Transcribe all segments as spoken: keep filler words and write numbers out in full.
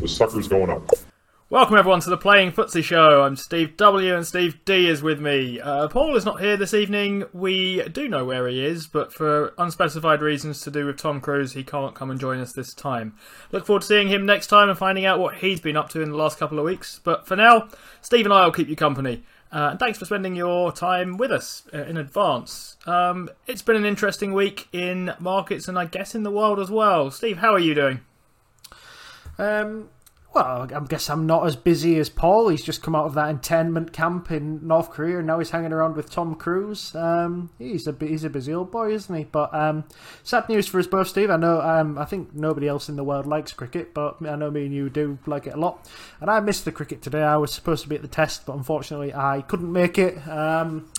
The sucker's going up. Welcome everyone to the Playing Footsie Show. I'm Steve W and Steve D is with me. Uh, Paul is not here this evening. We do know where he is, but for unspecified reasons to do with Tom Cruise, he can't come and join us this time. Look forward to seeing him next time and finding out what he's been up to in the last couple of weeks. But for now, Steve and I will keep you company. Uh, and thanks for spending your time with us in advance. Um, it's been an interesting week in markets and I guess in the world as well. Steve, how are you doing? Um... Well, I guess I'm not as busy as Paul. He's just come out of that internment camp in North Korea, and now he's hanging around with Tom Cruise. Um, he's a he's a busy old boy, isn't he? But um, sad news for us both, Steve. I know. Um, I think nobody else in the world likes cricket, but I know me and you do like it a lot. And I missed the cricket today. I was supposed to be at the test, but unfortunately, I couldn't make it. Um,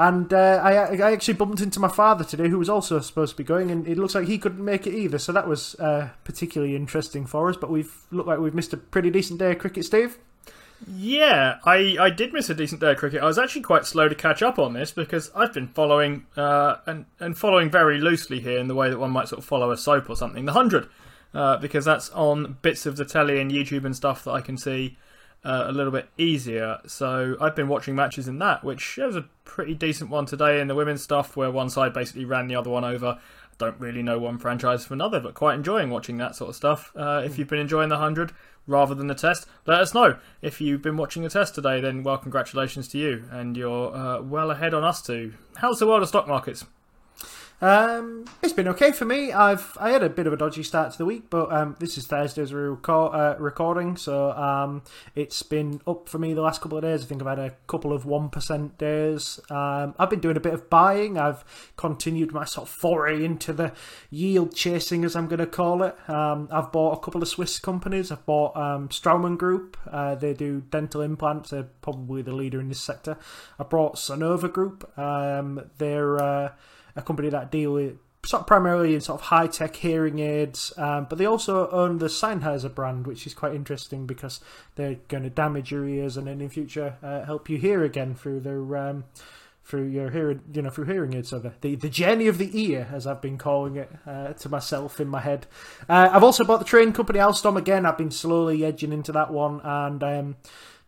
And uh, I, I actually bumped into my father today, who was also supposed to be going, and it looks like he couldn't make it either. So that was uh, particularly interesting for us. But we've looked like we've missed a pretty decent day of cricket, Steve. Yeah, I, I did miss a decent day of cricket. I was actually quite slow to catch up on this because I've been following uh, and and following very loosely here in the way that one might sort of follow a soap or something, the hundred, uh, because that's on bits of the telly and YouTube and stuff that I can see. Uh, a little bit easier, so I've been watching matches in that, which was a pretty decent one today in the women's stuff where one side basically ran the other one over. I don't really know one franchise from another, but quite enjoying watching that sort of stuff. Uh, if you've been enjoying the one hundred rather than the test, let us know. If you've been watching the test today, then well, congratulations to you, and you're uh, well ahead on us too. How's the world of stock markets? Um, it's been okay for me. I've I had a bit of a dodgy start to the week, but um, this is Thursday's record, uh, recording, so um, it's been up for me the last couple of days. I think I've had a couple of one percent days. Um, I've been doing a bit of buying. I've continued my sort of foray into the yield chasing, as I'm going to call it. Um, I've bought a couple of Swiss companies. I've bought um, Straumann Group. Uh, they do dental implants. They're probably the leader in this sector. I bought Sonova Group. Um, they're... Uh, a company that deal with sort of primarily in sort of high-tech hearing aids, um, but they also own the Sennheiser brand, which is quite interesting because they're going to damage your ears and then in future uh, help you hear again through their um, through your hearing, you know, through hearing aids. So the the journey of the ear, as I've been calling it uh, to myself in my head. Uh, I've also bought the train company Alstom again. I've been slowly edging into that one, and um,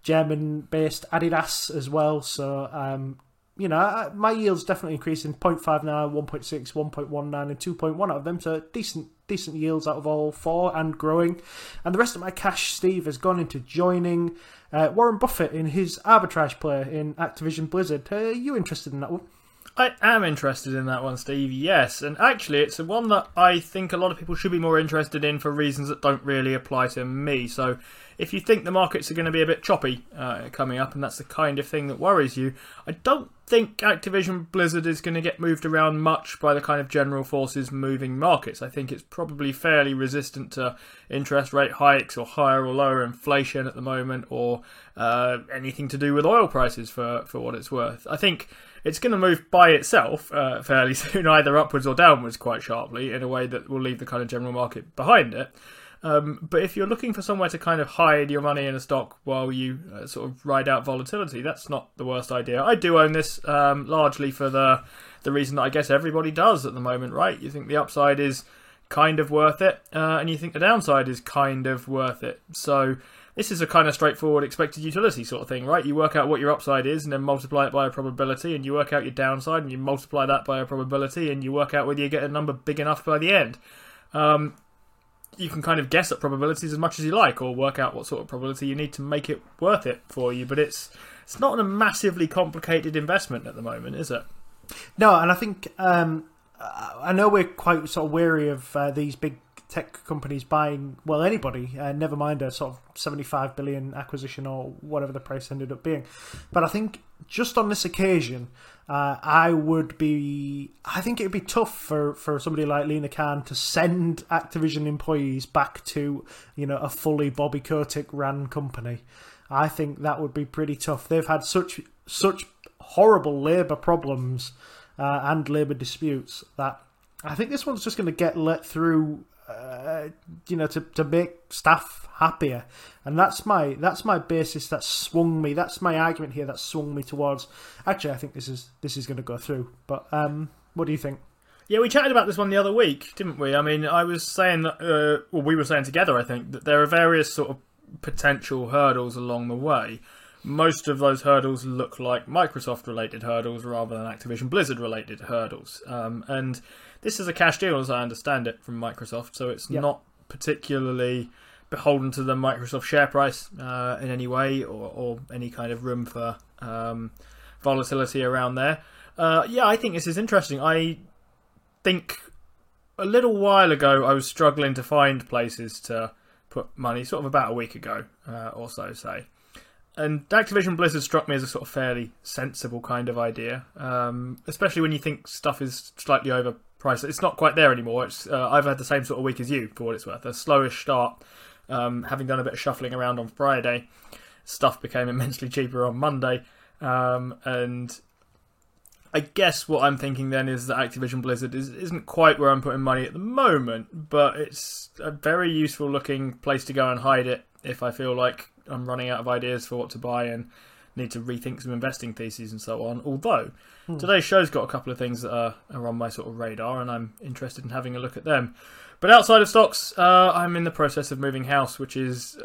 German-based Adidas as well. So. Um, You know, my yield's definitely increasing zero point five now, one point six, one point one nine, and two point one out of them. So decent decent yields out of all four and growing. And the rest of my cash, Steve, has gone into joining uh, Warren Buffett in his arbitrage play in Activision Blizzard. Uh, are you interested in that one? I am interested in that one, Steve, yes. And actually, it's the one that I think a lot of people should be more interested in for reasons that don't really apply to me. So if you think the markets are going to be a bit choppy uh, coming up, and that's the kind of thing that worries you, I don't think Activision Blizzard is going to get moved around much by the kind of general forces moving markets. I think it's probably fairly resistant to interest rate hikes or higher or lower inflation at the moment, or uh, anything to do with oil prices for, for what it's worth. I think... It's going to move by itself uh, fairly soon, either upwards or downwards quite sharply, in a way that will leave the kind of general market behind it. Um, but if you're looking for somewhere to kind of hide your money in a stock while you uh, sort of ride out volatility, that's not the worst idea. I do own this um, largely for the, the reason that I guess everybody does at the moment, right? You think the upside is kind of worth it, uh, and you think the downside is kind of worth it. So... This is a kind of straightforward expected utility sort of thing, right? You work out what your upside is and then multiply it by a probability, and you work out your downside and you multiply that by a probability, and you work out whether you get a number big enough by the end. Um, you can kind of guess at probabilities as much as you like, or work out what sort of probability you need to make it worth it for you. But it's it's not a massively complicated investment at the moment, is it? No, and I think um, I know we're quite sort of wary of uh, these big tech companies buying, well, anybody, uh, never mind a sort of seventy-five billion acquisition or whatever the price ended up being. But I think just on this occasion, uh, I would be, I think it would be tough for, for somebody like Lena Khan to send Activision employees back to, you know, a fully Bobby Kotick-ran company. I think that would be pretty tough. They've had such such horrible labour problems uh, and labour disputes that I think this one's just going to get let through, uh, you know, to, to make staff happier. And that's my that's my basis that swung me. That's my argument here that swung me towards. Actually, I think this is this is going to go through. But um, what do you think? Yeah, we chatted about this one the other week, didn't we? I mean, I was saying, uh, well, we were saying together, I think, that there are various sort of potential hurdles along the way. Most of those hurdles look like Microsoft-related hurdles rather than Activision Blizzard-related hurdles. Um, and this is a cash deal, as I understand it, from Microsoft, so it's yep. not particularly beholden to the Microsoft share price uh, in any way or, or any kind of room for um, volatility around there. Uh, yeah, I think this is interesting. I think a little while ago I was struggling to find places to put money, sort of about a week ago uh, or so, say. And Activision Blizzard struck me as a sort of fairly sensible kind of idea, um, especially when you think stuff is slightly overpriced. It's not quite there anymore. It's, uh, I've had the same sort of week as you, for what it's worth. A slowish start, um, having done a bit of shuffling around on Friday. Stuff became immensely cheaper on Monday. Um, and I guess what I'm thinking then is that Activision Blizzard is, isn't quite where I'm putting money at the moment, but it's a very useful looking place to go and hide it if I feel like I'm running out of ideas for what to buy and need to rethink some investing theses and so on. Although hmm. today's show's got a couple of things that are, are on my sort of radar, and I'm interested in having a look at them. But outside of stocks, uh, I'm in the process of moving house, which is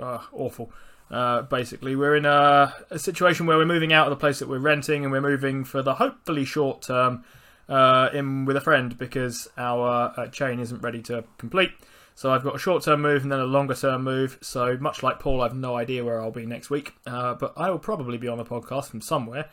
uh, awful. Uh, basically, we're in a, a situation where we're moving out of the place that we're renting, and we're moving for the hopefully short term uh, in with a friend because our uh, chain isn't ready to complete. So I've got a short-term move and then a longer-term move. So much like Paul, I've no idea where I'll be next week. Uh, but I will probably be on a podcast from somewhere.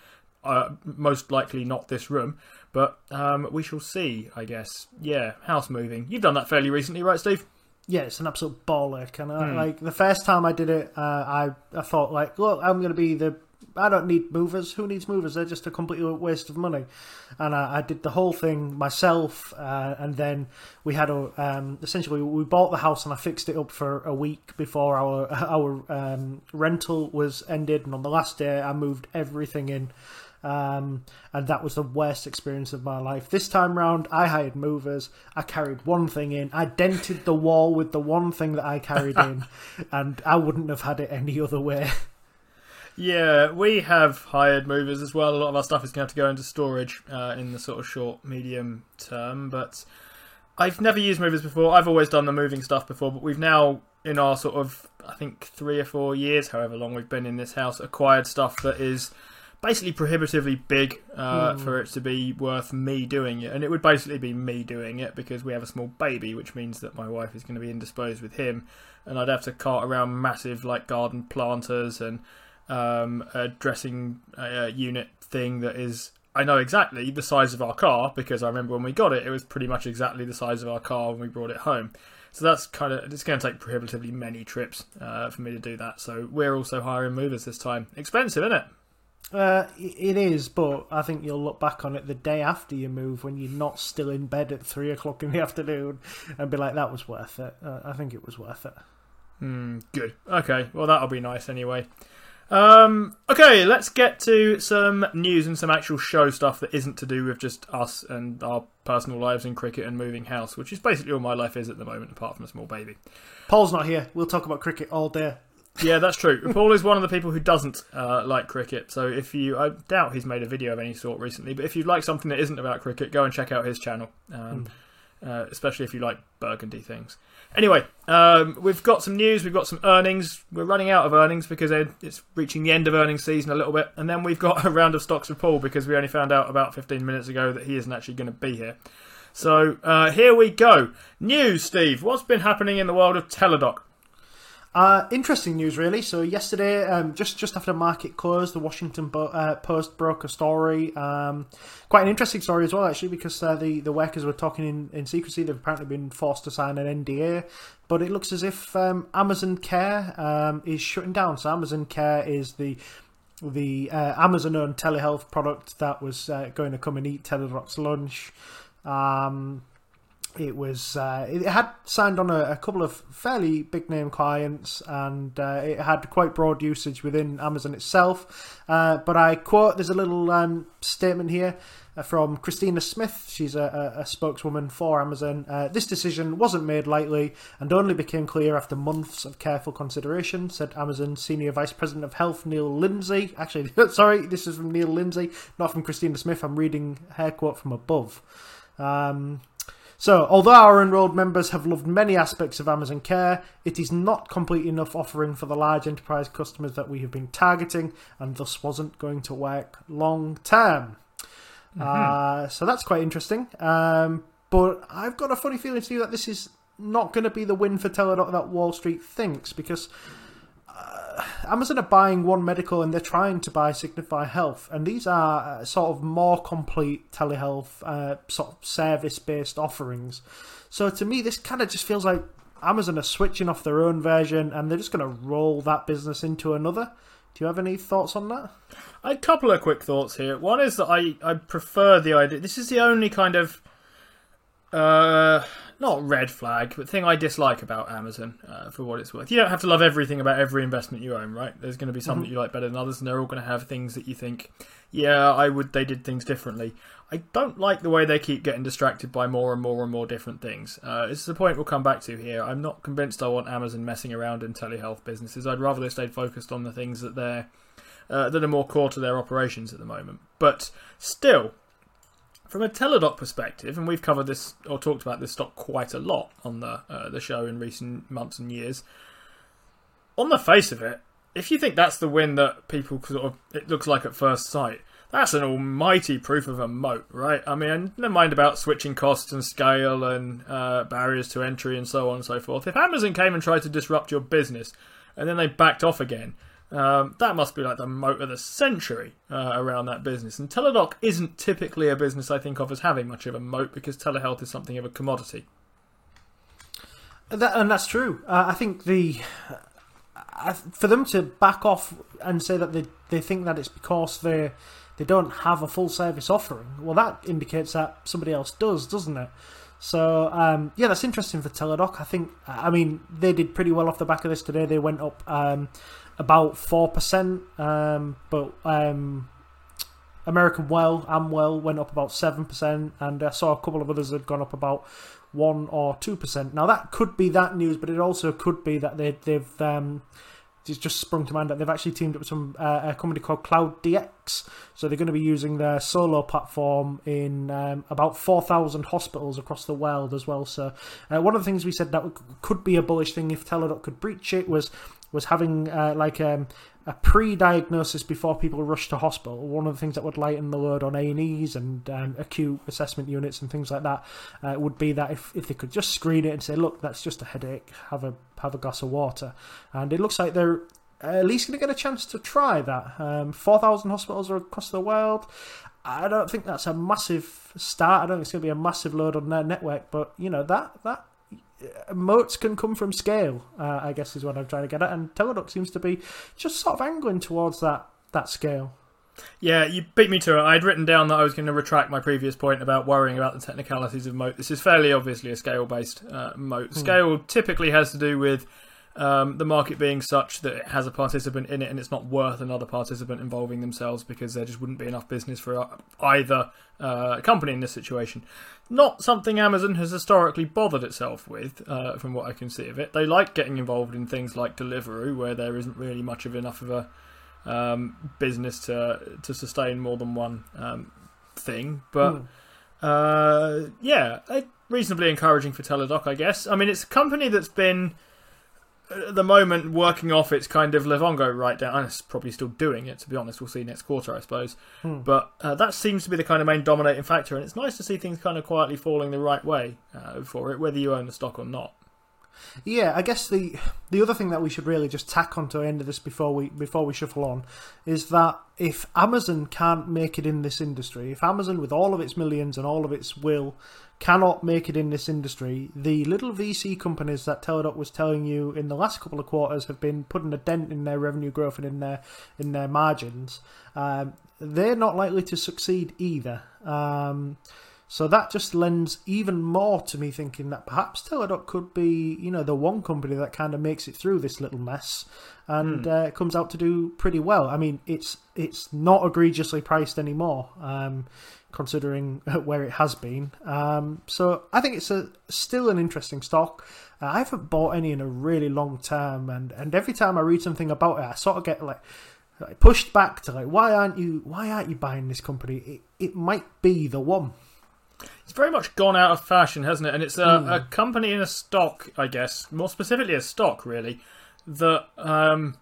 Uh, most likely not this room. But um, we shall see, I guess. Yeah, house moving. You've done that fairly recently, right, Steve? Yeah, it's an absolute baller. Can I, hmm. like, the first time I did it, uh, I, I thought, like, look, I'm going to be the... I don't need movers. Who needs movers? They're just a complete waste of money. And I, I did the whole thing myself. Uh, and then we had a um, essentially we bought the house and I fixed it up for a week before our our um, rental was ended. And on the last day, I moved everything in. Um, and that was the worst experience of my life. This time round, I hired movers. I carried one thing in. I dented the wall with the one thing that I carried in, and I wouldn't have had it any other way. Yeah, we have hired movers as well. A lot of our stuff is going to have to go into storage uh, in the sort of short, medium term. But I've never used movers before. I've always done the moving stuff before. But we've now, in our sort of, I think, three or four years, however long we've been in this house, acquired stuff that is basically prohibitively big uh, mm. for it to be worth me doing it. And it would basically be me doing it because we have a small baby, which means that my wife is going to be indisposed with him. And I'd have to cart around massive, like, garden planters and... Um, a dressing uh, unit thing that is, I know exactly the size of our car because I remember when we got it, it was pretty much exactly the size of our car when we brought it home. So that's kind of, it's going to take prohibitively many trips uh, for me to do that. So we're also hiring movers this time. Expensive, isn't it? Uh, it is, but I think you'll look back on it the day after you move when you're not still in bed at three o'clock in the afternoon and be like, that was worth it. Uh, I think it was worth it. Mm, good. Okay. Well, that'll be nice anyway. Um, okay, let's get to some news and some actual show stuff that isn't to do with just us and our personal lives in cricket and moving house, which is basically all my life is at the moment, apart from a small baby. Paul's not here. We'll talk about cricket all day. Yeah, that's true. Paul is one of the people who doesn't uh, like cricket, so if you... I doubt he's made a video of any sort recently, but if you like something that isn't about cricket, go and check out his channel, um, mm. uh, especially if you like burgundy things. Anyway, um, we've got some news, we've got some earnings. We're running out of earnings because it's reaching the end of earnings season a little bit. And then we've got a round of stocks with Paul because we only found out about fifteen minutes ago that he isn't actually going to be here. So uh, here we go. News, Steve. What's been happening in the world of Teladoc? Uh, interesting news, really. So yesterday, um, just, just after market close, the Washington Bo- uh, Post broke a story. Um, quite an interesting story as well, actually, because uh, the, the workers were talking in, in secrecy. They've apparently been forced to sign an N D A. But it looks as if um, Amazon Care um, is shutting down. So Amazon Care is the the uh, Amazon-owned telehealth product that was uh, going to come and eat Teladoc's lunch. Um, it was uh, it had signed on a, a couple of fairly big name clients, and uh, it had quite broad usage within Amazon itself. Uh, but I quote, there's a little um, statement here from Christina Smith. She's a, a, a spokeswoman for Amazon. Uh, this decision wasn't made lightly and only became clear after months of careful consideration, said Amazon Senior Vice President of Health Neil Lindsay. Actually, sorry, this is from Neil Lindsay, not from Christina Smith. I'm reading her quote from above. Um, so, although our enrolled members have loved many aspects of Amazon Care, it is not complete enough offering for the large enterprise customers that we have been targeting, and thus wasn't going to work long term. Mm-hmm. Uh, so that's quite interesting. Um, but I've got a funny feeling to you that this is not going to be the win for Teladoc that Wall Street thinks, because uh, Amazon are buying One Medical and they're trying to buy Signify Health, and these are uh, sort of more complete telehealth uh, sort of service-based offerings. So to me, this kind of just feels like Amazon are switching off their own version and they're just going to roll that business into another. Do you have any thoughts on that? A couple of quick thoughts here. One is that I, I prefer the idea. This is the only kind of, uh, not red flag, but thing I dislike about Amazon, uh, for what it's worth. You don't have to love everything about every investment you own, right? There's going to be some mm-hmm. that you like better than others, and they're all going to have things that you think, yeah, I would. They did things differently. I don't like the way they keep getting distracted by more and more and more different things. Uh, this is a point we'll come back to here. I'm not convinced I want Amazon messing around in telehealth businesses. I'd rather they stayed focused on the things that they're uh, that are more core to their operations at the moment. But still, from a Teladoc perspective, and we've covered this or talked about this stock quite a lot on the uh, the show in recent months and years. On the face of it, if you think that's the win that people sort of it looks like at first sight, that's an almighty proof of a moat, right? I mean, never mind about switching costs and scale and uh, barriers to entry and so on and so forth. If Amazon came and tried to disrupt your business and then they backed off again, um, that must be like the moat of the century uh, around that business. And Teladoc isn't typically a business I think of as having much of a moat, because telehealth is something of a commodity. That, and that's true. Uh, I think the... Uh, for them to back off and say that they, they think that it's because they're... they don't have a full service offering. Well, that indicates that somebody else does, doesn't it? So, um, yeah, that's interesting for Teladoc. I think, I mean, they did pretty well off the back of this today. They went up um, about four percent, um, but um, American Well, Amwell went up about seven percent, and I saw a couple of others that had gone up about one or two percent. Now, that could be that news, but it also could be that they, they've... Um, It's just sprung to mind that they've actually teamed up with some uh, a company called Cloud D X. So they're going to be using their Solo platform in um, about four thousand hospitals across the world as well. So uh, one of the things we said that could be a bullish thing if Teladoc could breach it was was having uh, like um, a pre-diagnosis before people rush to hospital. One of the things that would lighten the load on A and E's and um, acute assessment units and things like that uh, would be that if, if they could just screen it and say, look, that's just a headache, have a have a glass of water. And it looks like they're at least going to get a chance to try that. Um, four thousand hospitals are across the world. I don't think that's a massive start. I don't think it's going to be a massive load on their network, but you know, that that moats can come from scale, uh, I guess is what I'm trying to get at, and Teladoc seems to be just sort of angling towards that that scale. Yeah, you beat me to it. I'd written down that I was going to retract my previous point about worrying about the technicalities of moat. This is fairly obviously a scale-based uh, moat. Scale hmm. typically has to do with um, the market being such that it has a participant in it and it's not worth another participant involving themselves, because there just wouldn't be enough business for either uh, company in this situation. Not something Amazon has historically bothered itself with, uh, from what I can see of it. They like getting involved in things like Deliveroo, where there isn't really much of enough of a um, business to to sustain more than one um, thing. But mm. uh, yeah, reasonably encouraging for Teladoc, I guess. I mean, it's a company that's been at the moment working off its kind of Livongo write down, and it's probably still doing it, to be honest. We'll see next quarter, I suppose. Hmm. But uh, that seems to be the kind of main dominating factor, and it's nice to see things kind of quietly falling the right way uh, for it, whether you own the stock or not. Yeah, I guess the the other thing that we should really just tack onto the end of this before we before we shuffle on is that if Amazon can't make it in this industry, if Amazon with all of its millions and all of its will cannot make it in this industry. The little V C companies that Teladoc was telling you in the last couple of quarters have been putting a dent in their revenue growth and in their in their margins. Um, they're not likely to succeed either. Um, so that just lends even more to me thinking that perhaps Teladoc could be, you know, the one company that kind of makes it through this little mess and mm. uh, comes out to do pretty well. I mean, it's it's not egregiously priced anymore. Um, considering where it has been. Um, so I think it's a still an interesting stock. Uh, I haven't bought any in a really long time, and, and every time I read something about it, I sort of get like, like pushed back to like, why aren't you why aren't you buying this company? It, it might be the one. It's very much gone out of fashion, hasn't it? And it's a, mm. a company in a stock, I guess, more specifically a stock, really, that... Um,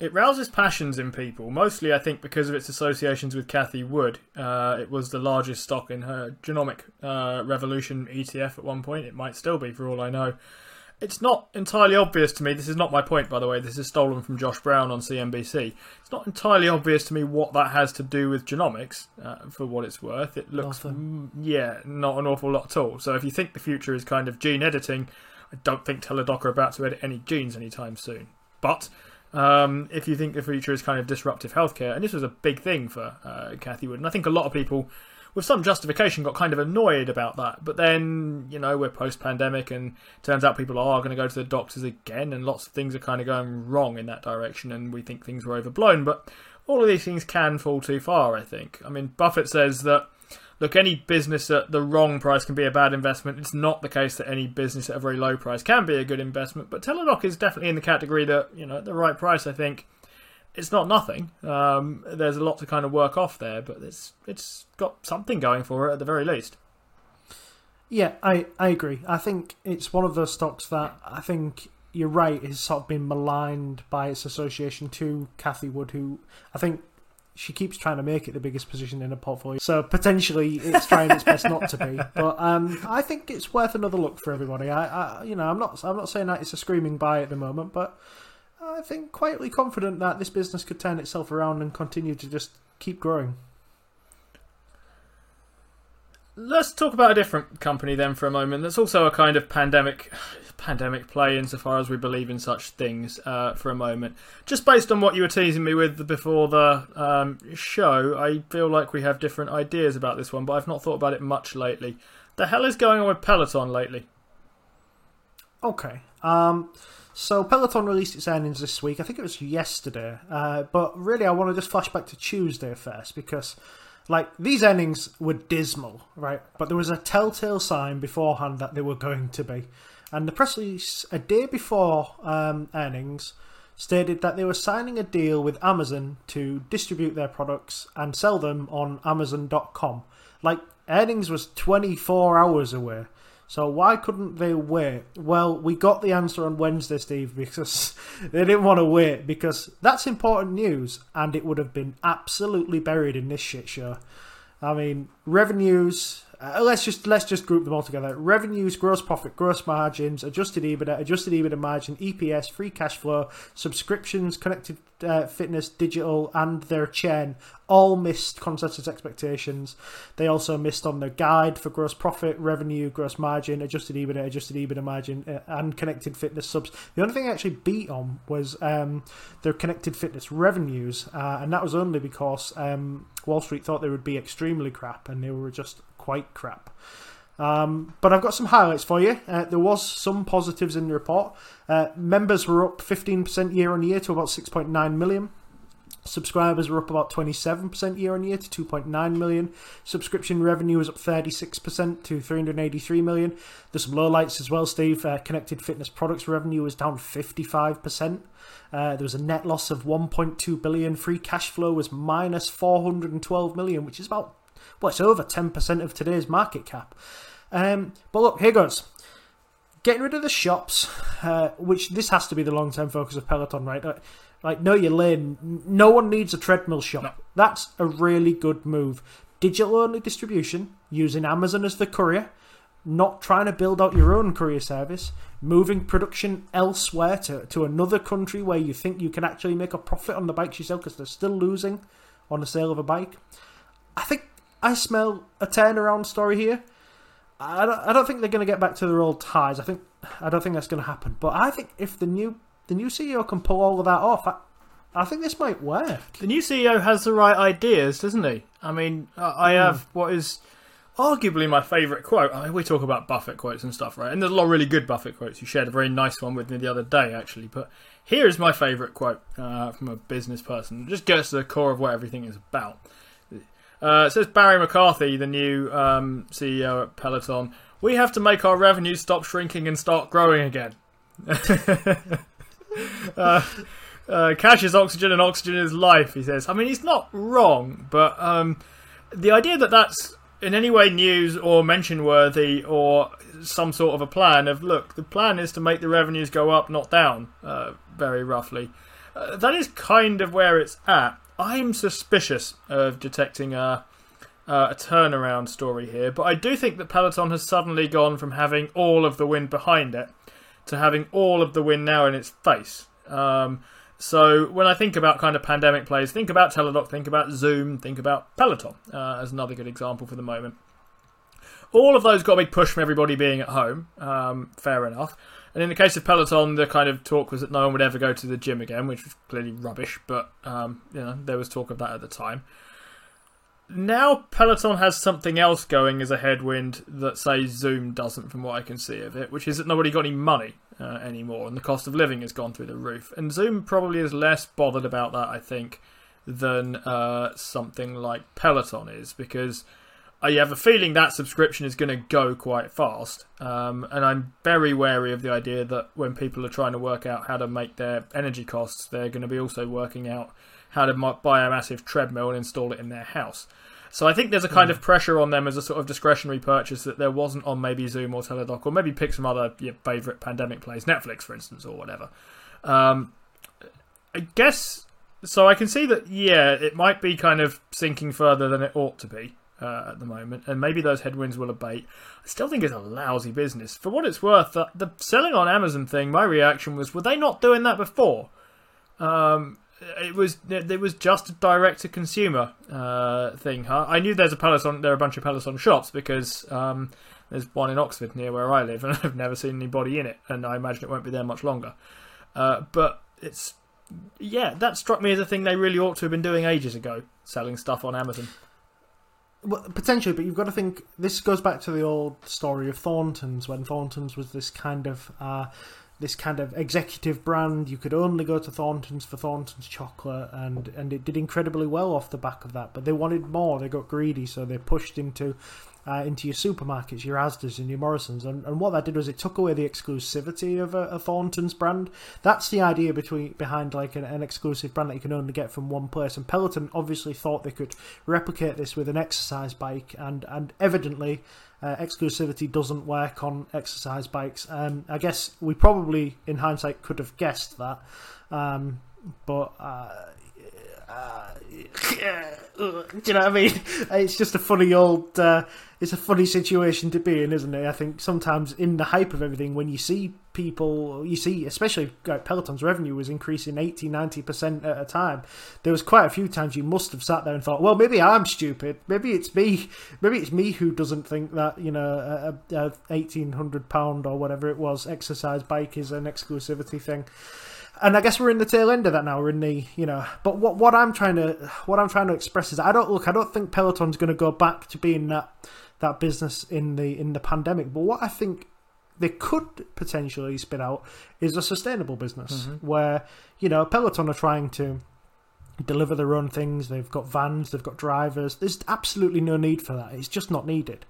It rouses passions in people, mostly, I think, because of its associations with Cathy Wood. Uh, it was the largest stock in her genomic uh, revolution E T F at one point. It might still be, for all I know. It's not entirely obvious to me. This is not my point, by the way. This is stolen from Josh Brown on C N B C. It's not entirely obvious to me what that has to do with genomics, uh, for what it's worth. It looks, m- yeah, not an awful lot at all. So if you think the future is kind of gene editing, I don't think Teladoc are about to edit any genes anytime soon. But... Um, if you think the future is kind of disruptive healthcare, and this was a big thing for uh, Cathy Wood, and I think a lot of people, with some justification, got kind of annoyed about that. But then, you know, we're post-pandemic, and turns out people are going to go to the doctors again, and lots of things are kind of going wrong in that direction, and we think things were overblown. But all of these things can fall too far, I think. I mean, Buffett says that, look, any business at the wrong price can be a bad investment. It's not the case that any business at a very low price can be a good investment. But Teladoc is definitely in the category that, you know, at the right price, I think, it's not nothing. Um, there's a lot to kind of work off there, but it's it's got something going for it at the very least. Yeah, I, I agree. I think it's one of those stocks that I think... you're right, has sort of been maligned by its association to Cathy Wood, who I think she keeps trying to make it the biggest position in her portfolio. So potentially it's trying its best not to be. But um, I think it's worth another look for everybody. I, I, you know, I'm not, I'm not saying that it's a screaming buy at the moment, but I think quietly confident that this business could turn itself around and continue to just keep growing. Let's talk about a different company then for a moment. That's also a kind of pandemic pandemic play insofar as we believe in such things uh, for a moment. Just based on what you were teasing me with before the um, show, I feel like we have different ideas about this one, but I've not thought about it much lately. The hell is going on with Peloton lately? Okay. Um, so Peloton released its earnings this week. I think it was yesterday. Uh, but really, I want to just flash back to Tuesday first because... like, these earnings were dismal, right? But there was a telltale sign beforehand that they were going to be. And the press release a day before um, earnings stated that they were signing a deal with Amazon to distribute their products and sell them on Amazon dot com. Like, earnings was twenty-four hours away. So why couldn't they wait? Well, we got the answer on Wednesday, Steve, because they didn't want to wait, because that's important news, and it would have been absolutely buried in this shit show. I mean, revenues, uh, let's just let's just group them all together. Revenues, gross profit, gross margins, adjusted EBITDA, adjusted EBITDA margin, E P S, free cash flow, subscriptions, connected uh, fitness, digital, and their churn all missed consensus expectations. They also missed on their guide for gross profit, revenue, gross margin, adjusted EBITDA, adjusted EBITDA margin, uh, and connected fitness subs. The only thing I actually beat on was um, their connected fitness revenues, uh, and that was only because um, Wall Street thought they would be extremely crap, and they were just quite crap. Um, but I've got some highlights for you. Uh, there was some positives in the report. Uh, members were up fifteen percent year on year to about six point nine million. Subscribers were up about twenty-seven percent year on year to two point nine million. Subscription revenue was up thirty-six percent to three hundred eighty-three million. There's some lowlights as well, Steve. Uh, connected fitness products revenue was down fifty-five percent. Uh, there was a net loss of one point two billion. Free cash flow was minus four hundred twelve million, which is about, well, it's over ten percent of today's market cap. Um, but look, here goes. Getting rid of the shops, uh, which this has to be the long-term focus of Peloton, right? Uh, Like, know your lane. No one needs a treadmill shop. No. That's a really good move. Digital-only distribution, using Amazon as the courier, not trying to build out your own courier service, moving production elsewhere to, to another country where you think you can actually make a profit on the bikes yourself because they're still losing on the sale of a bike. I think I smell a turnaround story here. I don't, I don't think they're going to get back to their old ties. I think I don't think that's going to happen. But I think if the new the new C E O can pull all of that off, I, I think this might work. The new C E O has the right ideas, doesn't he? I mean, I have what is arguably my favourite quote. I mean, we talk about Buffett quotes and stuff, right? And there's a lot of really good Buffett quotes. You shared a very nice one with me the other day, actually. But here is my favourite quote uh, from a business person. It just gets to the core of what everything is about. Uh, it says Barry McCarthy, the new um, C E O at Peloton, we have to make our revenues stop shrinking and start growing again. uh, uh, cash is oxygen and oxygen is life, he says. I mean, he's not wrong, but um, the idea that that's in any way news or mention worthy or some sort of a plan of, look, the plan is to make the revenues go up, not down, uh, very roughly. Uh, that is kind of where it's at. I'm suspicious of detecting a, a turnaround story here, but I do think that Peloton has suddenly gone from having all of the wind behind it to having all of the wind now in its face. Um, so when I think about kind of pandemic plays, think about Teladoc, think about Zoom, think about Peloton uh, as another good example for the moment. All of those got a big push from everybody being at home, um, fair enough. And in the case of Peloton, the kind of talk was that no one would ever go to the gym again, which was clearly rubbish, but um, you know, there was talk of that at the time. Now Peloton has something else going as a headwind that, say, Zoom doesn't, from what I can see of it, which is that nobody got any money uh, anymore, and the cost of living has gone through the roof. And Zoom probably is less bothered about that, I think, than uh, something like Peloton is, because I have a feeling that subscription is going to go quite fast. Um, and I'm very wary of the idea that when people are trying to work out how to make their energy costs, they're going to be also working out how to buy a massive treadmill and install it in their house. So I think there's a kind of pressure on them as a sort of discretionary purchase that there wasn't on maybe Zoom or Teladoc, or maybe pick some other your favourite pandemic plays, Netflix, for instance, or whatever. Um, I guess, so I can see that, yeah, it might be kind of sinking further than it ought to be. Uh, at the moment, and maybe those headwinds will abate. I still think it's a lousy business. For what it's worth, the, the selling on Amazon thing, my reaction was, were they not doing that before? Um, it was it was just a direct-to-consumer uh, thing. Huh? I knew there's a Peloton, there are a bunch of Peloton shops because um, there's one in Oxford near where I live, and I've never seen anybody in it, and I imagine it won't be there much longer. Uh, but it's, yeah, that struck me as a thing they really ought to have been doing ages ago, selling stuff on Amazon. Well, potentially, but you've got to think, this goes back to the old story of Thornton's, when Thornton's was this kind of uh, this kind of executive brand. You could only go to Thornton's for Thornton's chocolate, and, and it did incredibly well off the back of that. But they wanted more. They got greedy, so they pushed into uh, into your supermarkets, your Asda's and your Morrison's. And, and what that did was it took away the exclusivity of a, a Thornton's brand. That's the idea between, behind like an, an exclusive brand that you can only get from one place. And Peloton obviously thought they could replicate this with an exercise bike, and, and evidently uh, exclusivity doesn't work on exercise bikes. Um, I guess we probably, in hindsight, could have guessed that. Um, but... Uh, Uh, do you know what I mean? It's just a funny old, uh, it's a funny situation to be in, isn't it? I think sometimes in the hype of everything, when you see people, you see, especially like Peloton's revenue was increasing eighty, ninety percent at a time. There was quite a few times you must have sat there and thought, well, maybe I'm stupid. Maybe it's me. Maybe it's me who doesn't think that, you know, a, a eighteen hundred pound or whatever it was exercise bike is an exclusivity thing. And I guess we're in the tail end of that now. We're in the, you know, but what what I'm trying to what I'm trying to express is I don't look. I don't think Peloton's going to go back to being that that business in the in the pandemic. But what I think they could potentially spin out is a sustainable business, mm-hmm. where, you know, Peloton are trying to deliver their own things. They've got vans. They've got drivers. There's absolutely no need for that. It's just not needed.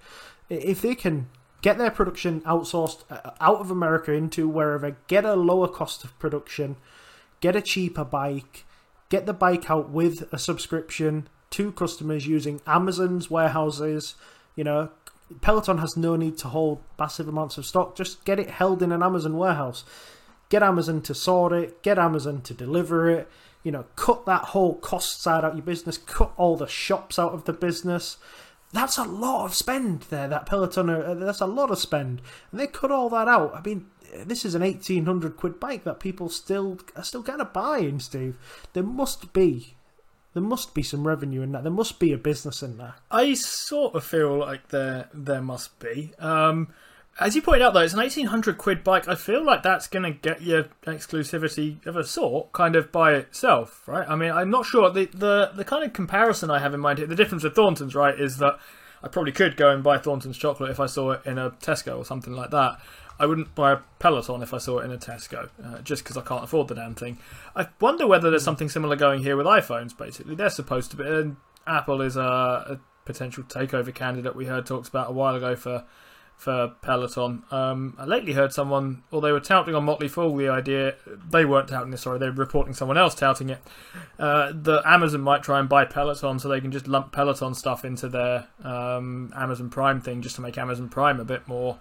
If they can get their production outsourced out of America into wherever, get a lower cost of production, get a cheaper bike, get the bike out with a subscription to customers using Amazon's warehouses. You know, Peloton has no need to hold massive amounts of stock. Just get it held in an Amazon warehouse. Get Amazon to sort it. Get Amazon to deliver it. You know, cut that whole cost side out of your business. Cut all the shops out of the business. That's a lot of spend there, that Peloton, that's a lot of spend. And they cut all that out. I mean, this is an eighteen hundred quid bike that people still are still kind of buying, Steve. There must be There must be some revenue in that. There must be a business in that. I sort of feel like there there must be. Um, as you pointed out, though, it's an eighteen hundred quid bike. I feel like that's going to get you exclusivity of a sort, kind of by itself, right? I mean, I'm not sure. The, the, the kind of comparison I have in mind here, the difference with Thornton's, right, is that I probably could go and buy Thornton's chocolate if I saw it in a Tesco or something like that. I wouldn't buy a Peloton if I saw it in a Tesco, uh, just because I can't afford the damn thing. I wonder whether there's something similar going here with iPhones, basically. They're supposed to be. And Apple is a, a potential takeover candidate we heard talks about a while ago for for Peloton. Um, I lately heard someone, or they were touting on Motley Fool the idea, they weren't touting this, sorry, they were reporting someone else touting it, uh, that Amazon might try and buy Peloton so they can just lump Peloton stuff into their um, Amazon Prime thing just to make Amazon Prime a bit more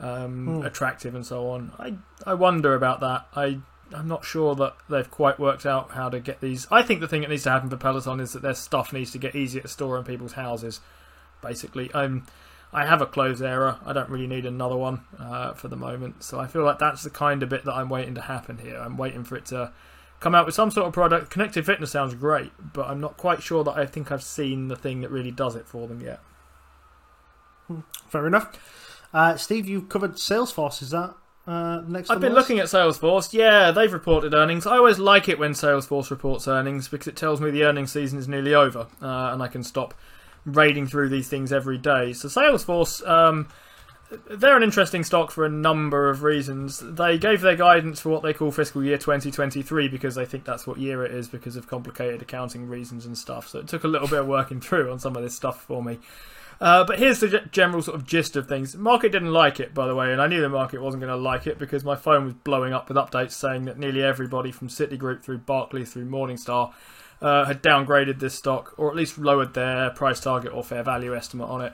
um mm. attractive and so on. I i wonder about that. I i'm not sure that they've quite worked out how to get these. I think the thing that needs to happen for Peloton is that their stuff needs to get easier to store in people's houses, basically. um I have a clothes error. I don't really need another one uh for the moment, so I feel like that's the kind of bit that I'm waiting to happen here. I'm waiting for it to come out with some sort of product. Connected fitness sounds great, but I'm not quite sure that I think I've seen the thing that really does it for them yet. Fair enough. Uh, Steve, you've covered Salesforce, is that uh, next? I've been looking at Salesforce. Yeah, they've reported earnings. I always like it when Salesforce reports earnings because it tells me the earnings season is nearly over, uh, and I can stop raiding through these things every day. So Salesforce, um, they're an interesting stock for a number of reasons. They gave their guidance for what they call fiscal year twenty twenty-three because they think that's what year it is because of complicated accounting reasons and stuff. So it took a little bit of working through on some of this stuff for me. Uh, but here's the general sort of gist of things. The market didn't like it, by the way, and I knew the market wasn't going to like it because my phone was blowing up with updates saying that nearly everybody from Citigroup through Barclays through Morningstar uh, had downgraded this stock, or at least lowered their price target or fair value estimate on it.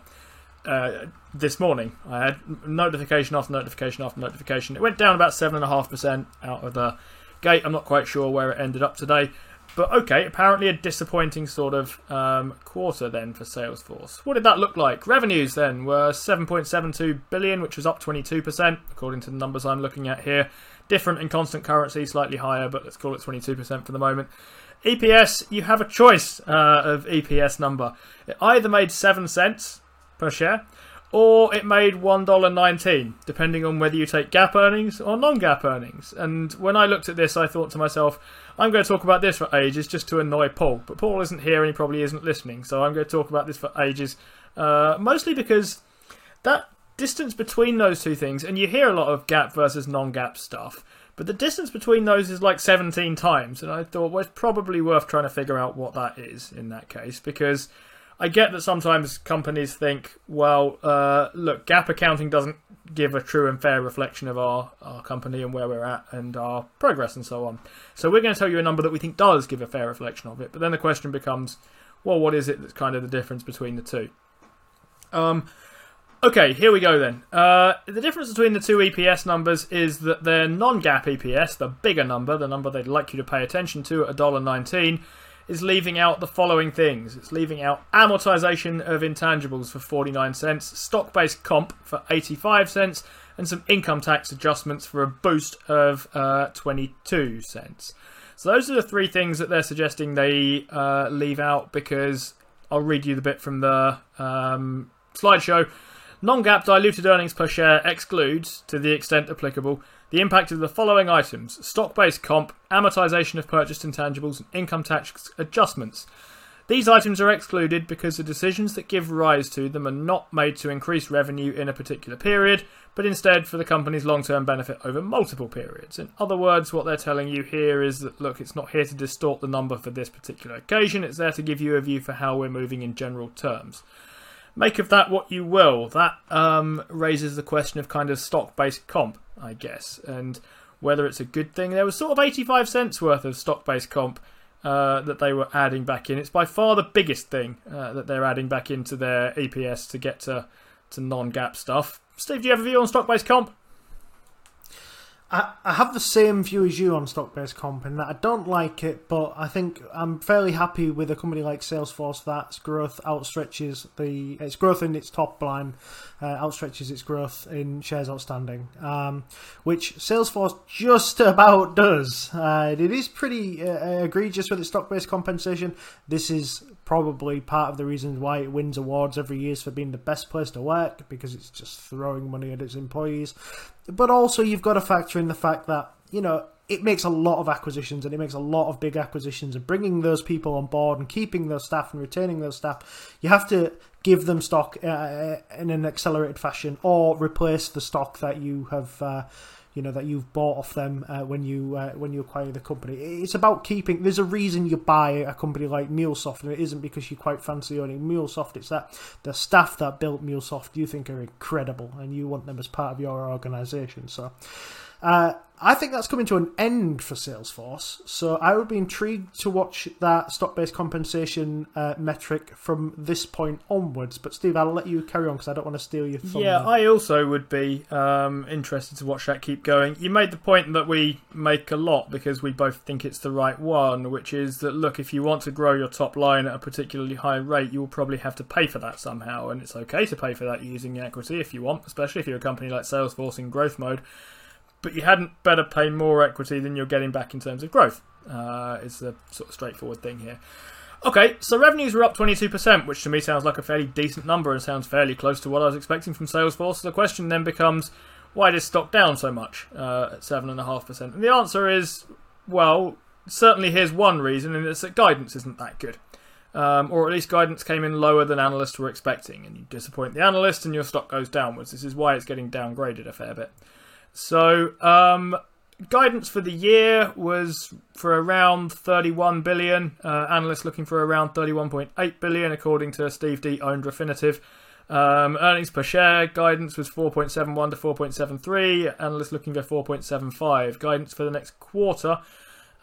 Uh, this morning, I had notification after notification after notification. It went down about seven point five percent out of the gate. I'm not quite sure where it ended up today. But okay, apparently a disappointing sort of um, quarter then for Salesforce. What did that look like? Revenues then were seven point seven two billion, which was up twenty-two percent, according to the numbers I'm looking at here. Different in constant currency, slightly higher, but let's call it twenty-two percent for the moment. E P S, you have a choice uh, of E P S number. It either made seven cents per share, or it made one dollar nineteen, depending on whether you take GAAP earnings or non-GAAP earnings. And when I looked at this, I thought to myself, I'm going to talk about this for ages just to annoy Paul. But Paul isn't here and he probably isn't listening, so I'm going to talk about this for ages, uh, mostly because that distance between those two things, and you hear a lot of GAAP versus non-GAAP stuff, but the distance between those is like seventeen times, and I thought, well, it's probably worth trying to figure out what that is in that case, because I get that sometimes companies think, well, uh, look, GAAP accounting doesn't give a true and fair reflection of our, our company and where we're at and our progress and so on. So we're going to tell you a number that we think does give a fair reflection of it. But then the question becomes, well, what is it that's kind of the difference between the two? Um, okay, here we go then. Uh, the difference between the two E P S numbers is that their non-GAAP E P S, the bigger number, the number they'd like you to pay attention to at one dollar nineteen, is leaving out the following things. It's leaving out amortization of intangibles for forty-nine cents, stock-based comp for eighty-five cents, and some income tax adjustments for a boost of uh, twenty-two cents. So those are the three things that they're suggesting they uh, leave out because I'll read you the bit from the um, slideshow. Non-GAAP diluted earnings per share excludes, to the extent applicable, the impact of the following items: stock-based comp, amortization of purchased intangibles, and income tax adjustments. These items are excluded because the decisions that give rise to them are not made to increase revenue in a particular period, but instead for the company's long-term benefit over multiple periods. In other words, what they're telling you here is that, look, it's not here to distort the number for this particular occasion. It's there to give you a view for how we're moving in general terms. Make of that what you will. That um, raises the question of kind of stock-based comp, I guess, and whether it's a good thing. There was sort of eighty-five cents worth of stock-based comp uh, that they were adding back in. It's by far the biggest thing uh, that they're adding back into their E P S to get to, to non-GAAP stuff. Steve, do you have a view on stock-based comp? I, I have the same view as you on stock-based comp in that I don't like it, but I think I'm fairly happy with a company like Salesforce that's growth outstretches the its growth in its top line uh, outstretches its growth in shares outstanding, um, which Salesforce just about does. Uh, it is pretty uh, egregious with its stock-based compensation. This is probably part of the reason why it wins awards every year for being the best place to work, because it's just throwing money at its employees. But also you've got to factor in the fact that, you know, it makes a lot of acquisitions and it makes a lot of big acquisitions, and bringing those people on board and keeping those staff and retaining those staff, you have to give them stock uh, in an accelerated fashion or replace the stock that you have uh, you know, that you've bought off them uh, when you uh, when you acquire the company. It's about keeping... There's a reason you buy a company like MuleSoft, and it isn't because you quite fancy owning MuleSoft. It's that the staff that built MuleSoft you think are incredible, and you want them as part of your organisation. So uh, I think that's coming to an end for Salesforce. So I would be intrigued to watch that stock-based compensation uh, metric from this point onwards. But Steve, I'll let you carry on because I don't want to steal your thunder. Yeah, I also would be um, interested to watch that keep going. You made the point that we make a lot because we both think it's the right one, which is that, look, if you want to grow your top line at a particularly high rate, you will probably have to pay for that somehow. And it's okay to pay for that using equity if you want, especially if you're a company like Salesforce in growth mode. But you hadn't better pay more equity than you're getting back in terms of growth. Uh, it's the sort of straightforward thing here. Okay, so revenues were up twenty-two percent, which to me sounds like a fairly decent number and sounds fairly close to what I was expecting from Salesforce. So the question then becomes, why did stock down so much uh, at seven point five percent? And the answer is, well, certainly here's one reason, and it's that guidance isn't that good. Um, or at least guidance came in lower than analysts were expecting. And you disappoint the analyst and your stock goes downwards. This is why it's getting downgraded a fair bit. So um, guidance for the year was for around thirty-one billion dollars. Uh, analysts looking for around thirty-one point eight billion dollars, according to Steve D, owned Refinitiv. Um, earnings per share guidance was four point seven one to four point seven three. Analysts looking for four point seven five. Guidance for the next quarter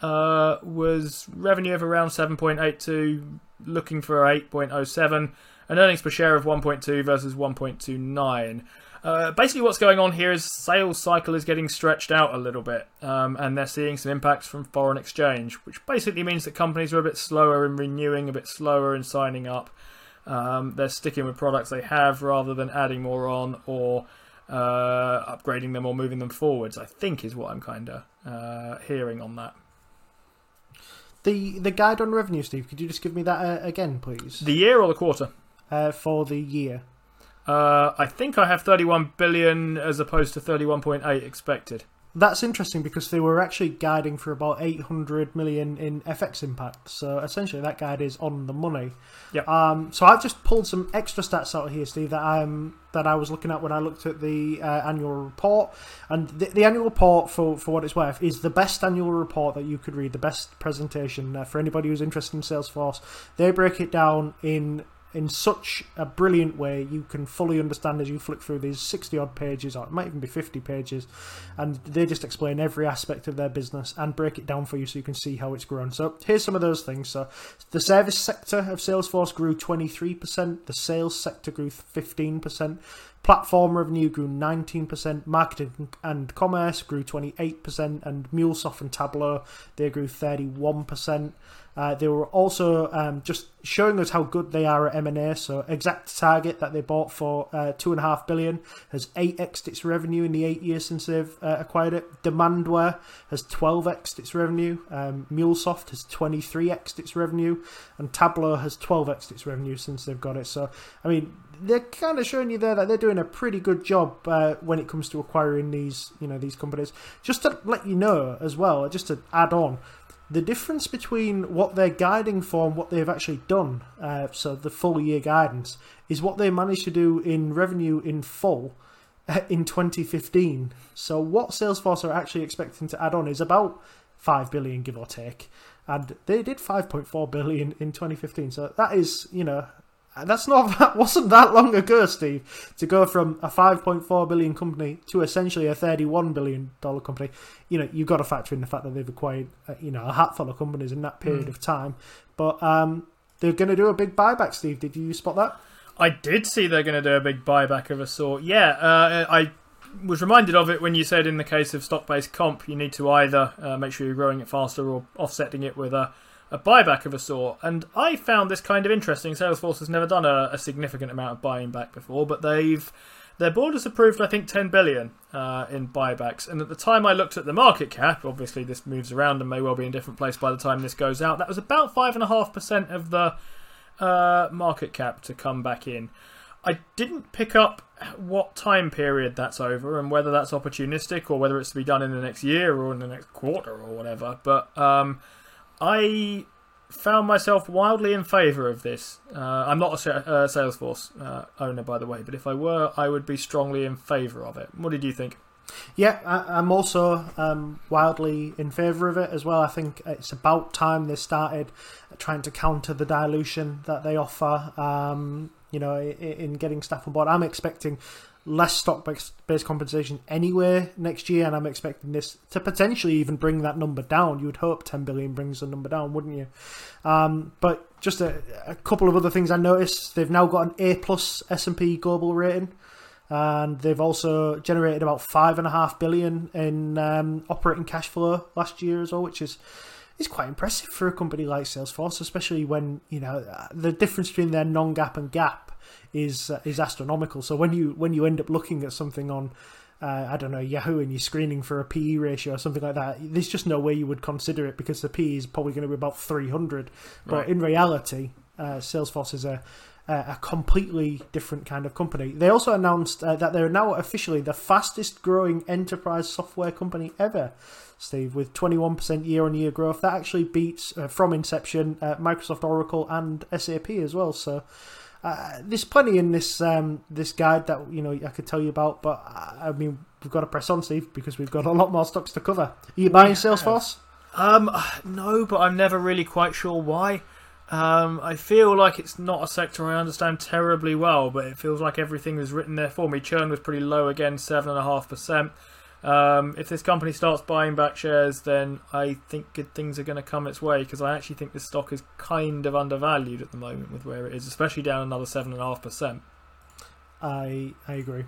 uh, was revenue of around seven point eight two, looking for eight point oh seven, and earnings per share of one point two versus one point two nine. Uh, basically what's going on here is sales cycle is getting stretched out a little bit, um, and they're seeing some impacts from foreign exchange, which basically means that companies are a bit slower in renewing, a bit slower in signing up. Um, they're sticking with products they have rather than adding more on or uh, upgrading them or moving them forwards, I think is what I'm kind of uh, hearing on that. The the guide on revenue, Steve, could you just give me that uh, again, please? The year or the quarter? Uh, for the year. Uh, I think I have thirty-one billion as opposed to thirty-one point eight expected. That's interesting because they were actually guiding for about eight hundred million in F X impact. So essentially that guide is on the money. Yep. Um, so I've just pulled some extra stats out of here, Steve, that I'm... that I was looking at when I looked at the uh, annual report. And the, the annual report, for, for what it's worth, is the best annual report that you could read, the best presentation uh, for anybody who's interested in Salesforce. They break it down in... in such a brilliant way you can fully understand as you flick through these sixty odd pages, or it might even be fifty pages, and they just explain every aspect of their business and break it down for you so you can see how it's grown. So here's some of those things. So the service sector of Salesforce grew twenty-three percent, the sales sector grew fifteen percent, platform revenue grew nineteen percent, marketing and commerce grew twenty-eight percent, and MuleSoft and Tableau, they grew thirty-one percent. Uh, they were also um, just showing us how good they are at M and A. So Exact Target that they bought for uh, two point five billion dollars has eight x'd its revenue in the eight years since they've uh, acquired it. Demandware has twelve x'd its revenue. Um, MuleSoft has twenty-three x'd its revenue. And Tableau has twelve x'd its revenue since they've got it. So, I mean, they're kind of showing you there that they're doing a pretty good job uh, when it comes to acquiring these, you know, these companies. Just to let you know as well, just to add on, the difference between what they're guiding for and what they've actually done, uh, so the full year guidance, is what they managed to do in revenue in full uh, in twenty fifteen. So what Salesforce are actually expecting to add on is about five billion, give or take. And they did five point four billion in twenty fifteen. So that is, you know... That's not that wasn't that long ago, Steve, to go from a five point four billion company to essentially a thirty-one billion dollars company. You know, you've got to factor in the fact that they've acquired, you know, a hatful of companies in that period mm. of time. But um, they're going to do a big buyback, Steve. Did you spot that? I did see they're going to do a big buyback of a sort. Yeah, uh, I was reminded of it when you said in the case of stock-based comp, you need to either uh, make sure you're growing it faster or offsetting it with a, a buyback of a sort. And I found this kind of interesting. Salesforce has never done a, a significant amount of buying back before, but they've their board has approved, I think, ten billion dollars uh, in buybacks. And at the time I looked at the market cap, obviously this moves around and may well be in a different place by the time this goes out, that was about five point five percent of the uh, market cap to come back in. I didn't pick up what time period that's over and whether that's opportunistic or whether it's to be done in the next year or in the next quarter or whatever. But um, I found myself wildly in favour of this. Uh, I'm not a uh, Salesforce uh, owner, by the way, but if I were, I would be strongly in favour of it. What did you think? Yeah, I, I'm also um, wildly in favour of it as well. I think it's about time they started trying to counter the dilution that they offer. Um, You know, in getting staff on board, I'm expecting less stock-based compensation anyway next year, and I'm expecting this to potentially even bring that number down. You would hope ten billion brings the number down, wouldn't you? Um, but just a, a couple of other things I noticed: they've now got an A plus S and P Global rating, and they've also generated about five and a half billion in um, operating cash flow last year as well, which is. It's quite impressive for a company like Salesforce, especially when, you know, the difference between their non-G A A P and G A A P is uh, is astronomical. So when you when you end up looking at something on, uh, I don't know, Yahoo, and you're screening for a P E ratio or something like that, there's just no way you would consider it because the P E is probably going to be about three hundred. But right. In reality, uh, Salesforce is a, a completely different kind of company. They also announced uh, that they're now officially the fastest growing enterprise software company ever. Steve, with twenty-one percent year-on-year growth. That actually beats, uh, from inception, uh, Microsoft, Oracle, and S A P as well. So uh, there's plenty in this um, this guide that, you know, I could tell you about. But, I mean, we've got to press on, Steve, because we've got a lot more stocks to cover. Are you buying Salesforce? Um, no, but I'm never really quite sure why. Um, I feel like it's not a sector I understand terribly well, but it feels like everything is written there for me. Churn was pretty low again, seven point five percent. Um, if this company starts buying back shares, then I think good things are going to come its way, because I actually think this stock is kind of undervalued at the moment with where it is, especially down another seven point five percent. I I agree.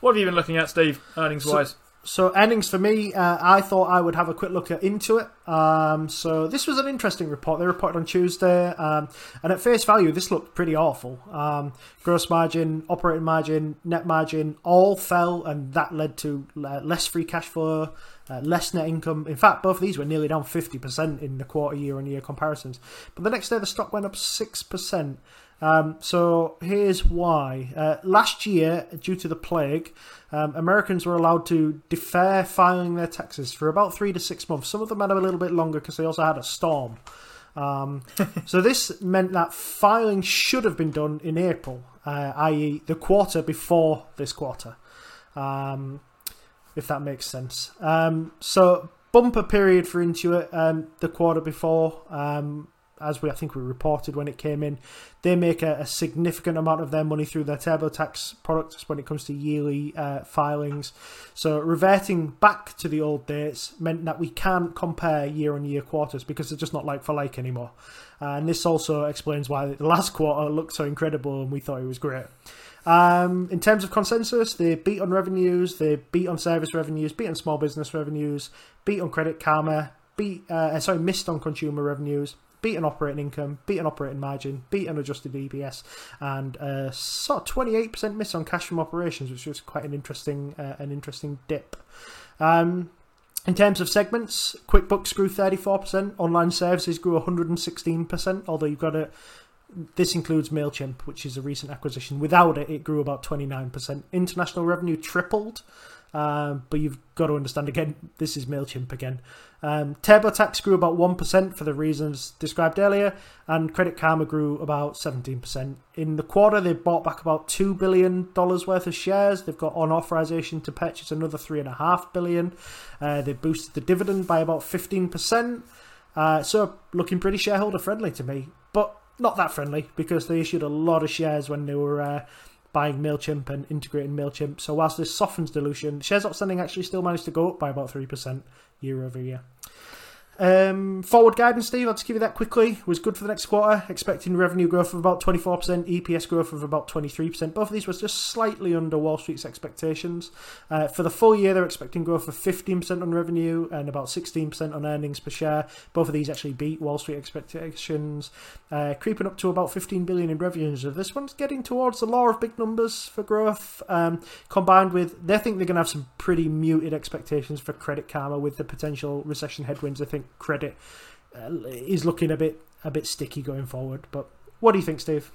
What have you been looking at, Steve, earnings-wise? So- So earnings for me, uh, I thought I would have a quick look at Intuit. Um, so this was an interesting report. They reported on Tuesday, um, and at face value, this looked pretty awful. Um, gross margin, operating margin, net margin all fell, and that led to uh, less free cash flow, uh, less net income. In fact, both of these were nearly down fifty percent in the quarter year-on-year comparisons. But the next day, the stock went up six percent. Um, so here's why. Uh, last year, due to the plague, um, Americans were allowed to defer filing their taxes for about three to six months. Some of them had a little bit longer because they also had a storm. Um, so this meant that filing should have been done in April, uh, that is the quarter before this quarter, um, if that makes sense. Um, so bumper period for Intuit, um, the quarter before, um, as we I think we reported when it came in, they make a, a significant amount of their money through their TurboTax products when it comes to yearly uh, filings. So reverting back to the old dates meant that we can't compare year-on-year quarters because they're just not like for like anymore. Uh, and this also explains why the last quarter looked so incredible and we thought it was great. Um, in terms of consensus, they beat on revenues, they beat on service revenues, beat on small business revenues, beat on Credit Karma, beat uh, sorry missed on consumer revenues, beat an operating income, beat an operating margin, beat an adjusted E P S, and a sort of twenty-eight percent miss on cash from operations, which was quite an interesting uh, an interesting dip. Um, in terms of segments, QuickBooks grew thirty-four percent, online services grew one hundred sixteen percent, although you've got to, this includes MailChimp, which is a recent acquisition. Without it, it grew about twenty-nine percent. International revenue tripled. Um, but you've got to understand, again, this is MailChimp again. Um, TurboTax grew about one percent for the reasons described earlier, and Credit Karma grew about seventeen percent. In the quarter, they bought back about two billion dollars worth of shares. They've got on authorization to purchase another three point five billion dollars. Uh, they boosted the dividend by about fifteen percent. Uh, so looking pretty shareholder friendly to me, but not that friendly because they issued a lot of shares when they were... Uh, buying MailChimp and integrating MailChimp. So whilst this softens dilution, shares outstanding actually still managed to go up by about three percent year over year. Um, forward guidance, Steve, I'll just give you that quickly. Was good for the next quarter, expecting revenue growth of about twenty-four percent, E P S growth of about twenty-three percent. Both of these was just slightly under Wall Street's expectations. Uh, for the full year, they're expecting growth of fifteen percent on revenue and about sixteen percent on earnings per share. Both of these actually beat Wall Street expectations. Uh, creeping up to about fifteen billion dollars in revenues. This one's getting towards the law of big numbers for growth, um, combined with, they think they're going to have some pretty muted expectations for Credit Karma with the potential recession headwinds. I think credit uh, is looking a bit a bit sticky going forward. But what do you think, Steve?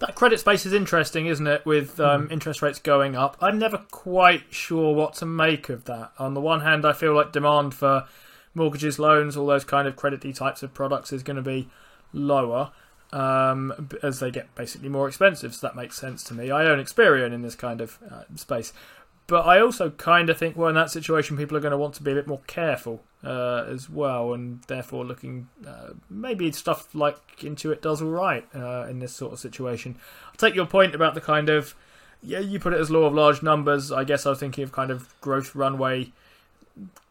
That credit space is interesting, isn't it, with um, mm. interest rates going up. I'm never quite sure what to make of that. On the one hand, I feel like demand for mortgages, loans, all those kind of credit-y types of products is going to be lower um, as they get basically more expensive, so that makes sense to me. I own Experian in this kind of uh, space. But I also kind of think, well, in that situation, people are going to want to be a bit more careful uh, as well, and therefore looking uh, maybe stuff like Intuit does all right uh, in this sort of situation. I'll take your point about the kind of, yeah, you put it as law of large numbers. I guess I was thinking of kind of growth runway,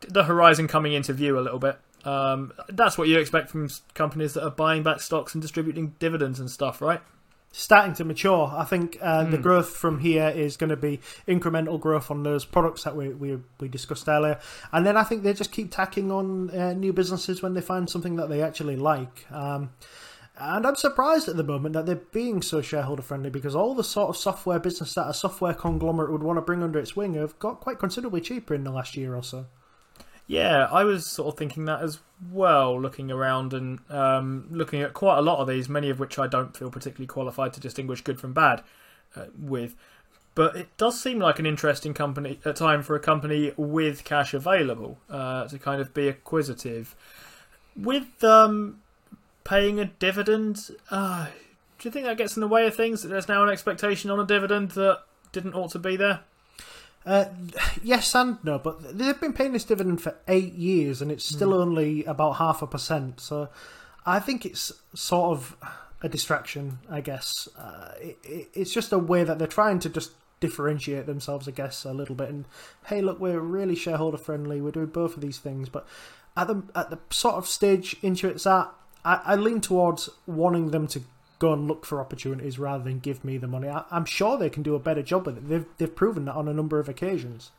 the horizon coming into view a little bit. Um, that's what you expect from companies that are buying back stocks and distributing dividends and stuff, right? Starting to mature. I think uh, mm. the growth from here is going to be incremental growth on those products that we we, we discussed earlier. And then I think they just keep tacking on uh, new businesses when they find something that they actually like. Um, and I'm surprised at the moment that they're being so shareholder friendly, because all the sort of software business that a software conglomerate would want to bring under its wing have got quite considerably cheaper in the last year or so. Yeah, I was sort of thinking that as well, looking around and um, looking at quite a lot of these, many of which I don't feel particularly qualified to distinguish good from bad uh, with. But it does seem like an interesting company a time for a company with cash available uh, to kind of be acquisitive. With um, paying a dividend, uh, do you think that gets in the way of things? There's now an expectation on a dividend that didn't ought to be there? Uh, yes and no, but they've been paying this dividend for eight years and it's still mm. only about half a percent. So I think it's sort of a distraction, I guess. Uh, it, it, it's just a way that they're trying to just differentiate themselves, I guess, a little bit. And hey, look, we're really shareholder friendly. We're doing both of these things. But at the, at the sort of stage Intuit's at, I, I lean towards wanting them to go and look for opportunities rather than give me the money. I, I'm sure they can do a better job with it. They've, they've proven that on a number of occasions.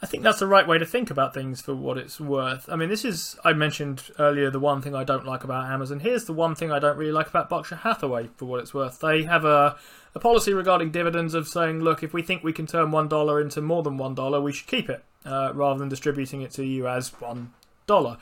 I think that's the right way to think about things for what it's worth. I mean, this is, I mentioned earlier, the one thing I don't like about Amazon. Here's the one thing I don't really like about Berkshire Hathaway, for what it's worth. They have a, a policy regarding dividends of saying, look, if we think we can turn one dollar into more than one dollar, we should keep it, uh, rather than distributing it to you as one dollar.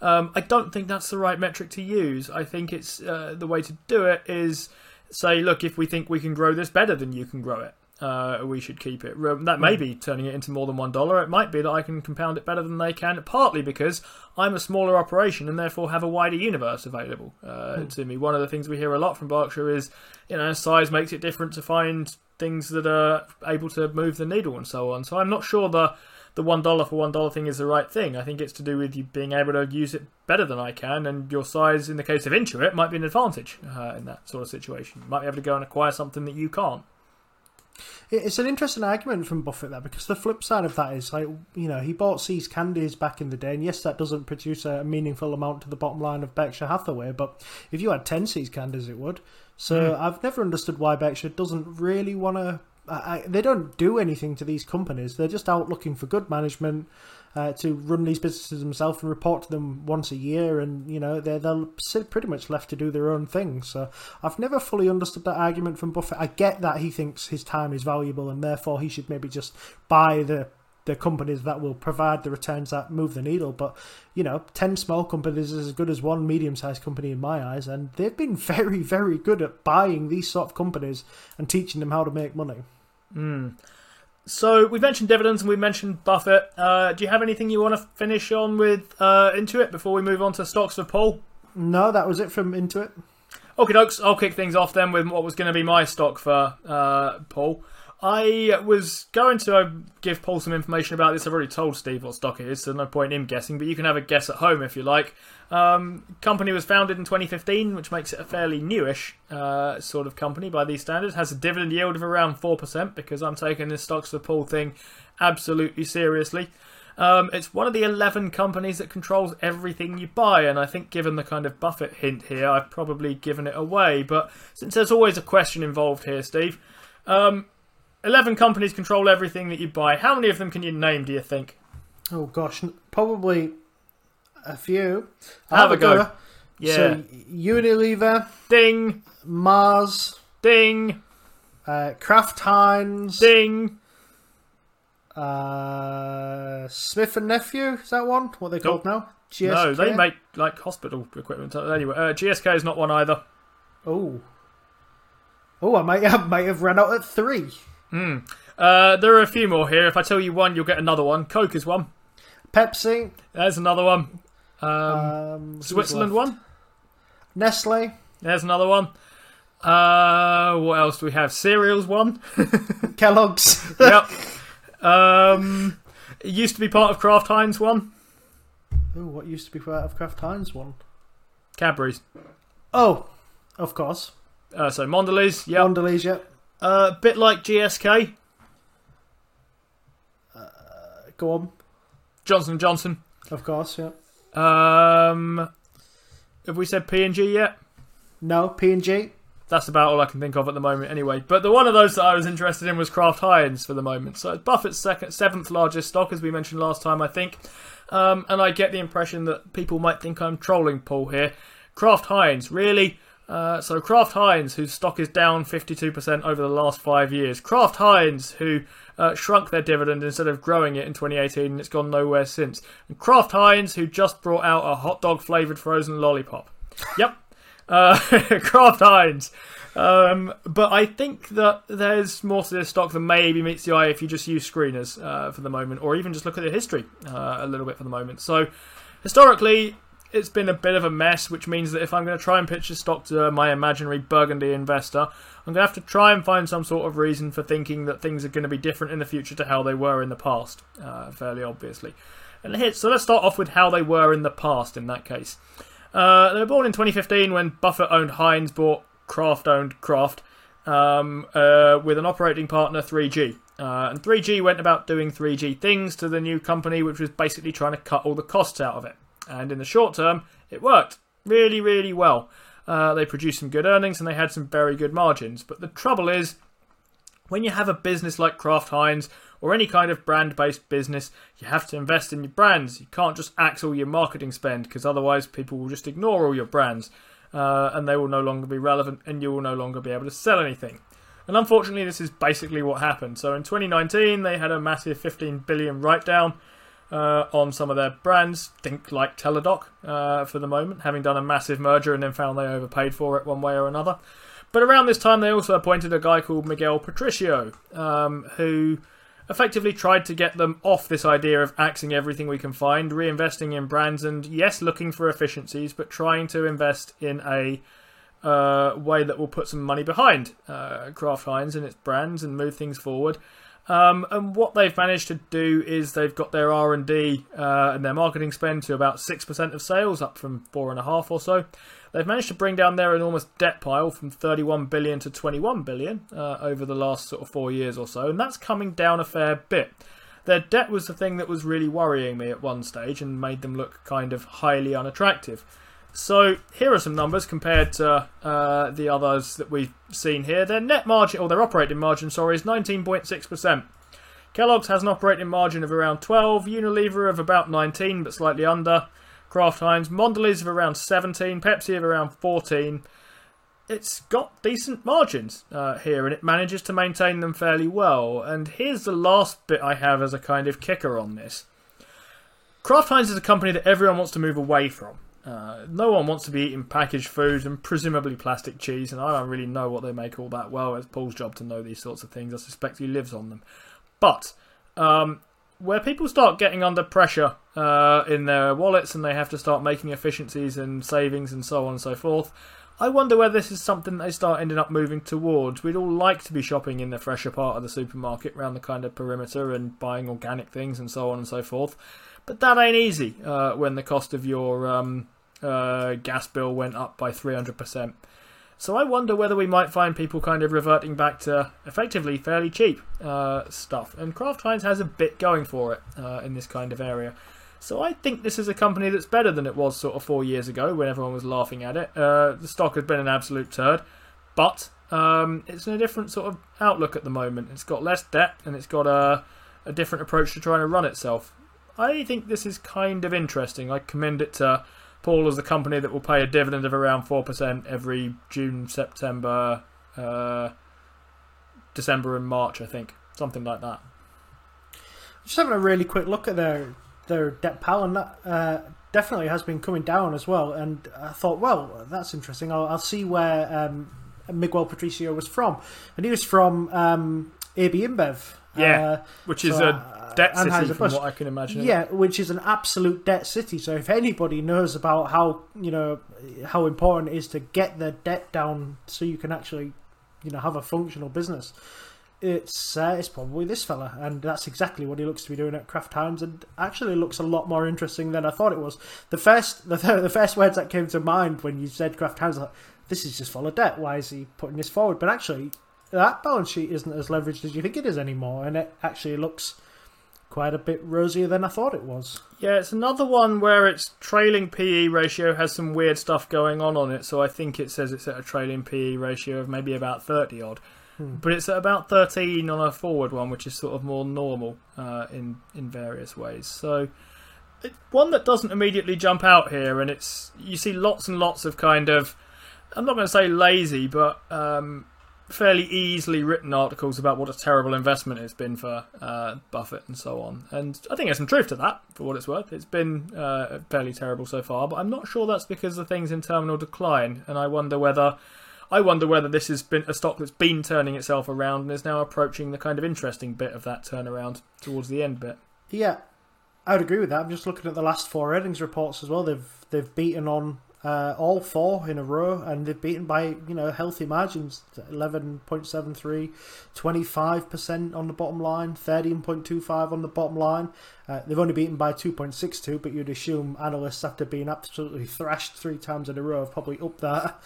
Um, I don't think that's the right metric to use. I think it's uh, the way to do it is say, look, if we think we can grow this better than you can grow it, uh, we should keep it. That may be turning it into more than one dollar. It might be that I can compound it better than they can, partly because I'm a smaller operation and therefore have a wider universe available uh, mm. to me. One of the things we hear a lot from Berkshire is, you know, size makes it different to find things that are able to move the needle and so on. So I'm not sure the... The one dollar for one dollar thing is the right thing. I think it's to do with you being able to use it better than I can, and your size, in the case of Intuit, might be an advantage uh, in that sort of situation. You might be able to go and acquire something that you can't. It's an interesting argument from Buffett there, because the flip side of that is, like, you know, he bought See's Candies back in the day, and yes, that doesn't produce a meaningful amount to the bottom line of Berkshire Hathaway, but if you had ten See's Candies, it would. So mm. I've never understood why Berkshire doesn't really want to. I, they don't do anything to these companies. They're just out looking for good management uh, to run these businesses themselves and report to them once a year. And, you know, they're, they're pretty much left to do their own thing. So I've never fully understood that argument from Buffett. I get that he thinks his time is valuable and therefore he should maybe just buy the, the companies that will provide the returns that move the needle. But, you know, ten small companies is as good as one medium-sized company in my eyes. And they've been very, very good at buying these sort of companies and teaching them how to make money. Mm. So we've mentioned dividends and we've mentioned Buffett. Uh, do you have anything you want to finish on with uh, Intuit before we move on to stocks for Paul? No, that was it from Intuit. Okie dokes, I'll kick things off then with what was going to be my stock for uh, Paul. I was going to give Paul some information about this. I've already told Steve what stock it is, so no point in him guessing, but you can have a guess at home if you like. Um, company was founded in twenty fifteen, which makes it a fairly newish uh, sort of company by these standards. Has a dividend yield of around four percent, because I'm taking this stocks for Paul thing absolutely seriously. Um, it's one of the eleven companies that controls everything you buy, and I think given the kind of Buffett hint here, I've probably given it away. But since there's always a question involved here, Steve, um, eleven companies control everything that you buy. How many of them can you name, do you think? Oh, gosh, probably a few. I'll have, have a go. go. Yeah. So, Unilever. Ding. Mars. Ding. Uh, Kraft Heinz. Ding. Uh, Smith and Nephew, is that one? What are they called nope. now? G S K? No, they make like hospital equipment. Anyway, uh, G S K is not one either. Oh. Oh, I might have, might have run out at three. Hmm. Uh, there are a few more here. If I tell you one, you'll get another one. Coke is one. Pepsi. There's another one. Um, um, Switzerland one. Nestle. There's another one. Uh, what else do we have? Cereals one. Kellogg's. Yep. Um, it used to be part of Kraft Heinz one. Ooh, what used to be part of Kraft Heinz one? Cadbury's. Oh, of course. Uh, so Mondelez. Yep. Mondelez, yep. A uh, bit like G S K. Uh, go on. Johnson and Johnson. Of course, yeah. Um, have we said P and G yet? No, P and G. That's about all I can think of at the moment anyway. But the one of those that I was interested in was Kraft Heinz for the moment. So Buffett's second, seventh largest stock, as we mentioned last time, I think. Um, and I get the impression that people might think I'm trolling Paul here. Kraft Heinz, really? Uh, so Kraft Heinz, whose stock is down fifty-two percent over the last five years. Kraft Heinz, who uh, shrunk their dividend instead of growing it in twenty eighteen, and it's gone nowhere since. And Kraft Heinz, who just brought out a hot dog flavoured frozen lollipop. Yep. Uh, Kraft Heinz. Um, but I think that there's more to this stock than maybe meets the eye if you just use screeners uh, for the moment, or even just look at the history uh, a little bit for the moment. So historically, it's been a bit of a mess, which means that if I'm going to try and pitch this stock to my imaginary burgundy investor, I'm going to have to try and find some sort of reason for thinking that things are going to be different in the future to how they were in the past, uh, fairly obviously. And here, so let's start off with how they were in the past in that case. Uh, they were born in twenty fifteen when Buffett-owned Heinz bought Kraft-owned Kraft um, uh, with an operating partner, three G. Uh, and three G went about doing three G things to the new company, which was basically trying to cut all the costs out of it. And in the short term, it worked really, really well. Uh, they produced some good earnings and they had some very good margins. But the trouble is, when you have a business like Kraft Heinz or any kind of brand-based business, you have to invest in your brands. You can't just axe all your marketing spend, because otherwise people will just ignore all your brands uh, and they will no longer be relevant and you will no longer be able to sell anything. And unfortunately, this is basically what happened. So in twenty nineteen, they had a massive fifteen billion dollars write-down Uh, on some of their brands, think like Teladoc uh, for the moment, having done a massive merger and then found they overpaid for it one way or another. But around this time, they also appointed a guy called Miguel Patricio, um, who effectively tried to get them off this idea of axing everything we can find, reinvesting in brands and, yes, looking for efficiencies, but trying to invest in a uh, way that will put some money behind uh, Kraft Heinz and its brands and move things forward. Um, and what they've managed to do is they've got their R and D uh, and their marketing spend to about six percent of sales, up from four point five percent or so. They've managed to bring down their enormous debt pile from thirty-one billion dollars to twenty-one billion dollars uh, over the last sort of four years or so, and that's coming down a fair bit. Their debt was the thing that was really worrying me at one stage and made them look kind of highly unattractive. So here are some numbers compared to uh, the others that we've seen here. Their net margin, or their operating margin, sorry, is nineteen point six percent. Kellogg's has an operating margin of around twelve, Unilever of about nineteen, but slightly under. Kraft Heinz, Mondelez of around seventeen, Pepsi of around fourteen. It's got decent margins uh, here, and it manages to maintain them fairly well. And here's the last bit I have as a kind of kicker on this. Kraft Heinz is a company that everyone wants to move away from. Uh, no one wants to be eating packaged food and presumably plastic cheese, and I don't really know what they make all that well. It's Paul's job to know these sorts of things. I suspect he lives on them. But um, where people start getting under pressure uh, in their wallets and they have to start making efficiencies and savings and so on and so forth, I wonder whether this is something they start ending up moving towards. We'd all like to be shopping in the fresher part of the supermarket around the kind of perimeter and buying organic things and so on and so forth. But that ain't easy uh, when the cost of your um, uh, gas bill went up by three hundred percent. So I wonder whether we might find people kind of reverting back to effectively fairly cheap uh, stuff. And Kraft Heinz has a bit going for it uh, in this kind of area. So I think this is a company that's better than it was sort of four years ago when everyone was laughing at it. Uh, the stock has been an absolute turd, but um, it's in a different sort of outlook at the moment. It's got less debt and it's got a, a different approach to trying to run itself. I think this is kind of interesting. I commend it to Paul as the company that will pay a dividend of around four percent every June, September, uh, December and March, I think. Something like that. Just having a really quick look at their their debt pal, and that uh, definitely has been coming down as well. And I thought, well, that's interesting. I'll, I'll see where um, Miguel Patricio was from. And he was from um, A B InBev. Yeah, uh, which is so a debt uh, city from what I can imagine. Yeah, which is an absolute debt city. So if anybody knows about how, you know, how important it is to get their debt down so you can actually, you know, have a functional business, it's uh, it's probably this fella. And that's exactly what he looks to be doing at Kraft Heinz, and actually looks a lot more interesting than I thought it was. The first the, the first words that came to mind when you said Kraft Heinz, like, this is just full of debt. Why is he putting this forward? But actually, that balance sheet isn't as leveraged as you think it is anymore, and it actually looks quite a bit rosier than I thought it was. Yeah, it's another one where its trailing P E ratio has some weird stuff going on on it, so I think it says it's at a trailing P E ratio of maybe about thirty odd. Hmm. But it's at about thirteen on a forward one, which is sort of more normal uh, in, in various ways. So it, one that doesn't immediately jump out here, and it's you see lots and lots of kind of, I'm not going to say lazy, but Um, fairly easily written articles about what a terrible investment it's been for uh, Buffett and so on. And I think there's some truth to that, for what it's worth. It's been uh, fairly terrible so far, but I'm not sure that's because the thing's in terminal decline. And I wonder whether I wonder whether this has been a stock that's been turning itself around and is now approaching the kind of interesting bit of that turnaround towards the end bit. Yeah, I would agree with that. I'm just looking at the last four earnings reports as well. They've they've beaten on Uh, all four in a row, and they've beaten by, you know, healthy margins. Eleven point seven three, twenty-five percent on the bottom line, thirteen point two five on the bottom line. Uh, they've only beaten by two point six two, but you'd assume analysts, after being absolutely thrashed three times in a row, have probably upped that,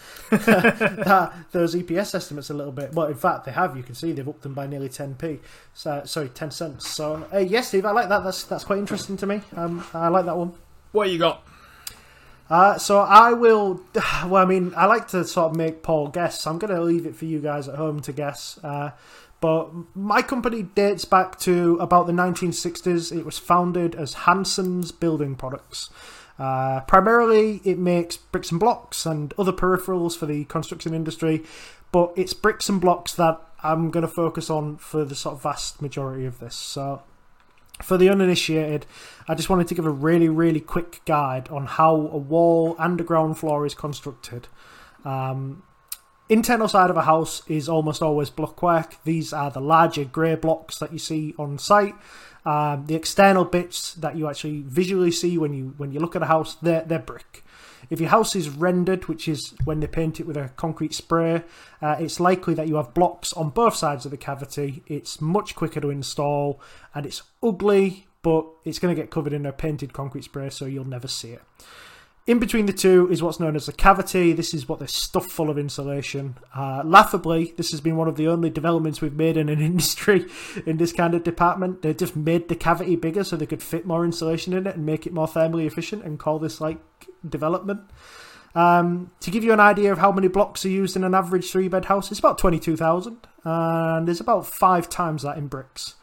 that those E P S estimates a little bit. Well, in fact, they have. You can see they've upped them by nearly ten p. So, sorry, ten cents. So uh, yes, Steve, I like that. That's that's quite interesting to me. Um, I like that one. What you got? Uh, so I will, well, I mean, I like to sort of make Paul guess, so I'm going to leave it for you guys at home to guess. Uh, but my company dates back to about the nineteen sixties. It was founded as Hansen's Building Products. Uh, primarily, it makes bricks and blocks and other peripherals for the construction industry, but it's bricks and blocks that I'm going to focus on for the sort of vast majority of this. So for the uninitiated, I just wanted to give a really, really quick guide on how a wall and a ground floor is constructed. Um, internal side of a house is almost always block work. These are the larger grey blocks that you see on site. Um, the external bits that you actually visually see when you when you look at a house, they're, they're brick. If your house is rendered, which is when they paint it with a concrete spray, uh, it's likely that you have blocks on both sides of the cavity. It's much quicker to install, and it's ugly, but it's going to get covered in a painted concrete spray, so you'll never see it. In between the two is what's known as the cavity. This is what they're stuffed full of insulation. Uh, laughably, this has been one of the only developments we've made in an industry in this kind of department. They just made the cavity bigger so they could fit more insulation in it and make it more thermally efficient, and call this like development. Um, to give you an idea of how many blocks are used in an average three-bed house, it's about twenty-two thousand, and there's about five times that in bricks.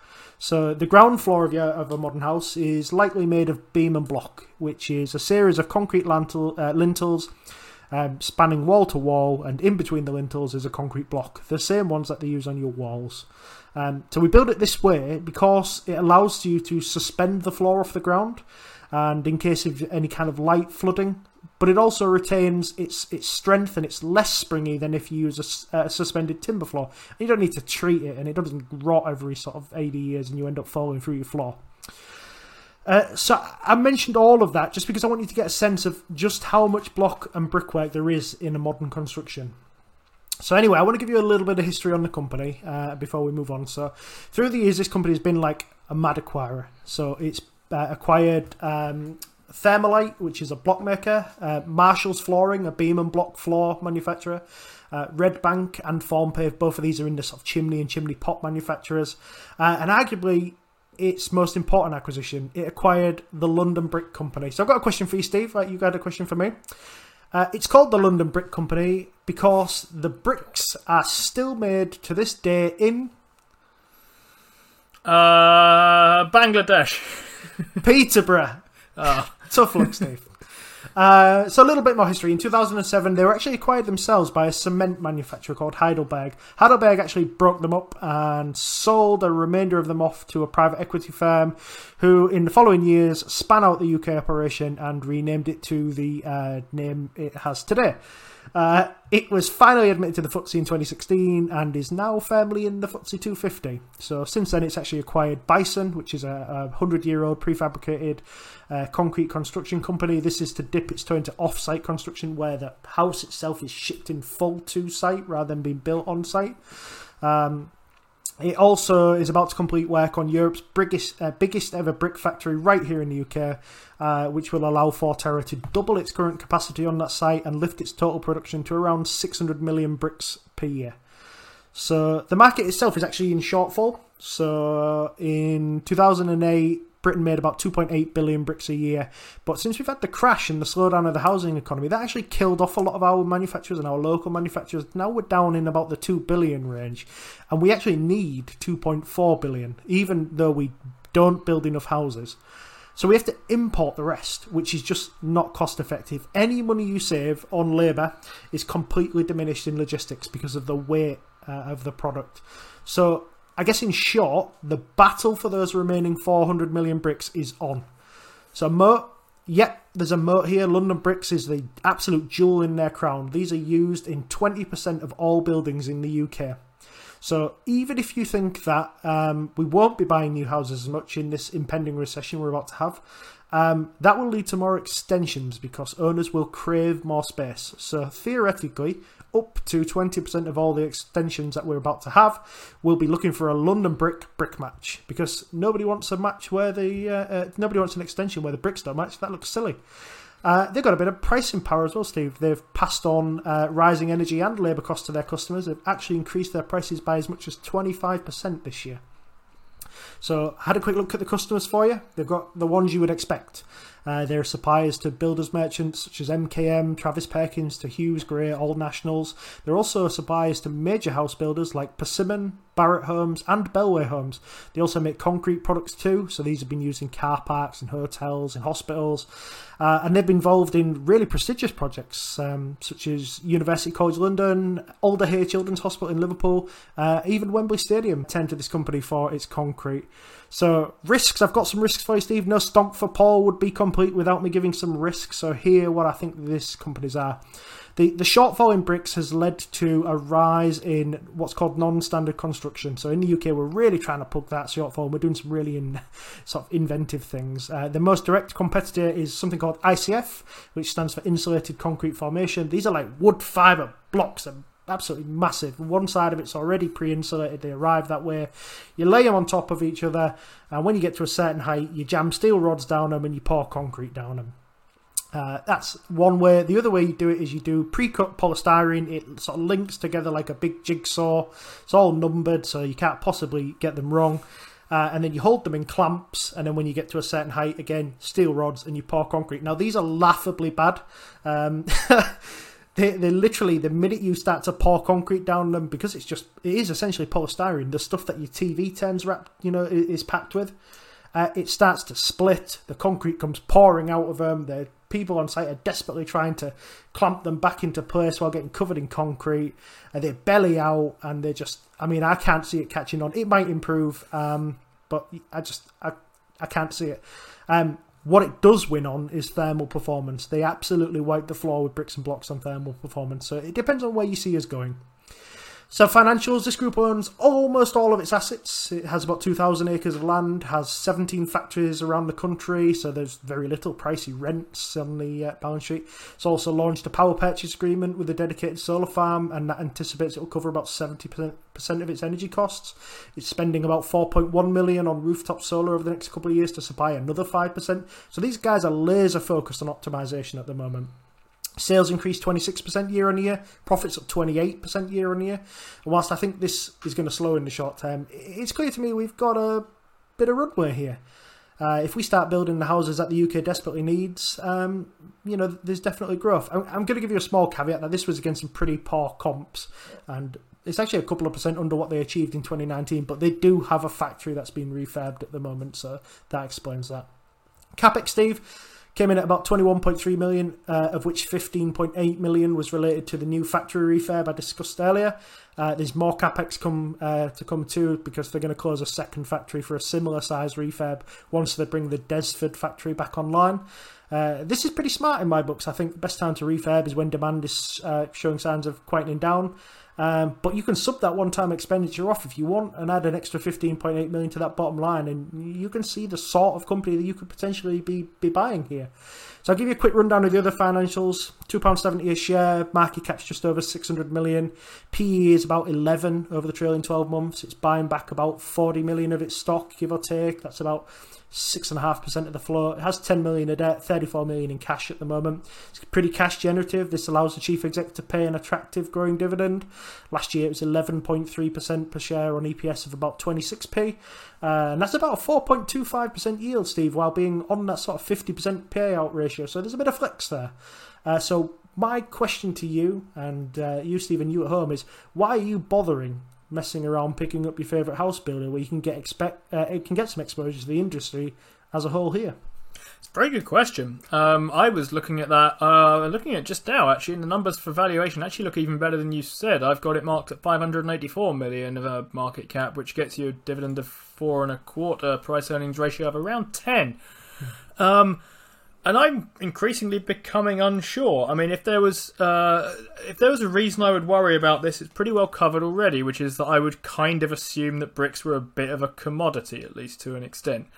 So the ground floor of, your, of a modern house is likely made of beam and block, which is a series of concrete lintel, uh, lintels um, spanning wall to wall, and in between the lintels is a concrete block, the same ones that they use on your walls. Um, so we build it this way because it allows you to suspend the floor off the ground, and in case of any kind of light flooding, but it also retains its its strength, and it's less springy than if you use a, a suspended timber floor. You don't need to treat it, and it doesn't rot every sort of eighty years and you end up falling through your floor. Uh, so I mentioned all of that just because I want you to get a sense of just how much block and brickwork there is in a modern construction. So anyway, I want to give you a little bit of history on the company uh, before we move on. So through the years, this company has been like a mad acquirer. So it's uh, acquired Um, Thermalite, which is a block maker, uh, Marshall's Flooring, a beam and block floor manufacturer, uh, Red Bank and Formpave. Both of these are in the sort of chimney and chimney pot manufacturers. Uh, and arguably its most important acquisition, it acquired the London Brick Company. So I've got a question for you, Steve. Like you got a question for me. Uh, it's called the London Brick Company because the bricks are still made to this day in... Uh, Bangladesh. Peterborough. Oh. Tough luck, Steve. Uh, so a little bit more history. In two thousand seven, they were actually acquired themselves by a cement manufacturer called Heidelberg. Heidelberg actually broke them up and sold the remainder of them off to a private equity firm who, in the following years, spun out the U K operation and renamed it to the uh, name it has today. Uh, it was finally admitted to the F T S E in twenty sixteen and is now firmly in the F T S E two fifty. So since then, it's actually acquired Bison, which is a hundred-year-old prefabricated uh, concrete construction company. This is to dip its toe into off-site construction, where the house itself is shipped in full to site rather than being built on site. Um, it also is about to complete work on Europe's biggest, uh, biggest ever brick factory right here in the U K, uh, which will allow Forterra to double its current capacity on that site and lift its total production to around six hundred million bricks per year. So the market itself is actually in shortfall. So in two thousand eight, Britain made about two point eight billion bricks a year. But since we've had the crash and the slowdown of the housing economy, that actually killed off a lot of our manufacturers and our local manufacturers. Now we're down in about the two billion range. And we actually need two point four billion, even though we don't build enough houses. So we have to import the rest, which is just not cost effective. Any money you save on labour is completely diminished in logistics because of the weight uh, of the product. So I guess in short, the battle for those remaining four hundred million bricks is on. So moat, yep, there's a moat here. London Bricks is the absolute jewel in their crown. These are used in twenty percent of all buildings in the U K. So even if you think that um, we won't be buying new houses as much in this impending recession we're about to have, um, that will lead to more extensions because owners will crave more space. So theoretically, up to twenty percent of all the extensions that we're about to have will be looking for a London brick brick match because nobody wants a match where the uh, uh, nobody wants an extension where the bricks don't match. That looks silly. Uh, they've got a bit of pricing power as well, Steve. They've passed on uh, rising energy and labour costs to their customers. They've actually increased their prices by as much as twenty-five percent this year. So I had a quick look at the customers for you. They've got the ones you would expect. Uh, they're suppliers to builders merchants such as M K M, Travis Perkins, to Hughes, Grey, All Nationals. They're also suppliers to major house builders like Persimmon, Barratt Homes and Bellway Homes. They also make concrete products too, so these have been used in car parks and hotels and hospitals. Uh, and they've been involved in really prestigious projects um, such as University College London, Alder Hey Children's Hospital in Liverpool, uh, even Wembley Stadium tend to this company for its concrete. So risks, I've got some risks for you, Steve. No stomp for Paul would be complete without me giving some risks. So here what I think these companies are. The, the shortfall in bricks has led to a rise in what's called non-standard construction. So in the U K, we're really trying to plug that shortfall. And we're doing some really in, sort of inventive things. Uh, the most direct competitor is something called I C F, which stands for Insulated Concrete Formation. These are like wood fibre blocks and absolutely massive. One side of it's already pre-insulated. They arrive that way. You lay them on top of each other. And when you get to a certain height, you jam steel rods down them and you pour concrete down them. Uh, that's one way. The other way you do it is you do pre-cut polystyrene. It sort of links together like a big jigsaw. It's all numbered, so you can't possibly get them wrong. Uh, and then you hold them in clamps, and then when you get to a certain height, again, steel rods, and you pour concrete. Now, these are laughably bad. Um, they, they literally, the minute you start to pour concrete down them, because it's just, it is essentially polystyrene, the stuff that your T V turns wrapped, you know, is packed with, uh, it starts to split. The concrete comes pouring out of them. They're People on site are desperately trying to clamp them back into place while getting covered in concrete. And they belly out and they're just, I mean, I can't see it catching on. It might improve, um, but I just, I, I can't see it. Um, what it does win on is thermal performance. They absolutely wipe the floor with bricks and blocks on thermal performance. So it depends on where you see us going. So financials, this group owns almost all of its assets. It has about two thousand acres of land, has seventeen factories around the country, so there's very little pricey rents on the uh, balance sheet. It's also launched a power purchase agreement with a dedicated solar farm, and that anticipates it will cover about seventy percent of its energy costs. It's spending about four point one million dollars on rooftop solar over the next couple of years to supply another five percent. So these guys are laser focused on optimization at the moment. Sales increased twenty-six percent year on year, profits up twenty-eight percent year on year. And whilst I think this is going to slow in the short term, it's clear to me we've got a bit of runway here. Uh, if we start building the houses that the U K desperately needs, um, you know, there's definitely growth. I'm, I'm going to give you a small caveat that this was against some pretty poor comps, and it's actually a couple of percent under what they achieved in twenty nineteen, but they do have a factory that's been refurbed at the moment, so that explains that. CapEx, Steve, came in at about twenty-one point three million, uh, of which fifteen point eight million was related to the new factory refurb I discussed earlier. Uh, there's more CapEx come uh, to come too, because they're going to close a second factory for a similar size refurb once they bring the Desford factory back online. Uh, this is pretty smart in my books. I think the best time to refurb is when demand is uh, showing signs of quietening down. Um, but you can sub that one-time expenditure off if you want and add an extra fifteen point eight million to that bottom line, and you can see the sort of company that you could potentially be, be buying here. So I'll give you a quick rundown of the other financials. two pounds seventy a share, market cap's just over six hundred million. P E is about eleven over the trailing twelve months. It's buying back about forty million of its stock, give or take. That's about six point five percent of the float. It has ten million of debt, thirty-four million in cash at the moment. It's pretty cash generative. This allows the chief exec to pay an attractive growing dividend. Last year it was eleven point three percent per share on E P S of about twenty-six p. Uh, and that's about a four point two five percent yield, Steve, while being on that sort of fifty percent payout ratio. So there's a bit of flex there. Uh, so my question to you, and uh, you, Steve, and you at home, is why are you bothering messing around picking up your favourite house builder where you can get expect uh, it can get some exposure to the industry as a whole here? It's a very good question. Um, I was looking at that, uh, looking at just now actually, and the numbers for valuation actually look even better than you said. I've got it marked at five hundred eighty-four million of a market cap, which gets you a dividend of four and a quarter, price earnings ratio of around ten. Um, and I'm increasingly becoming unsure. I mean, if there was uh, if there was a reason I would worry about this, it's pretty well covered already, which is that I would kind of assume that bricks were a bit of a commodity, at least to an extent.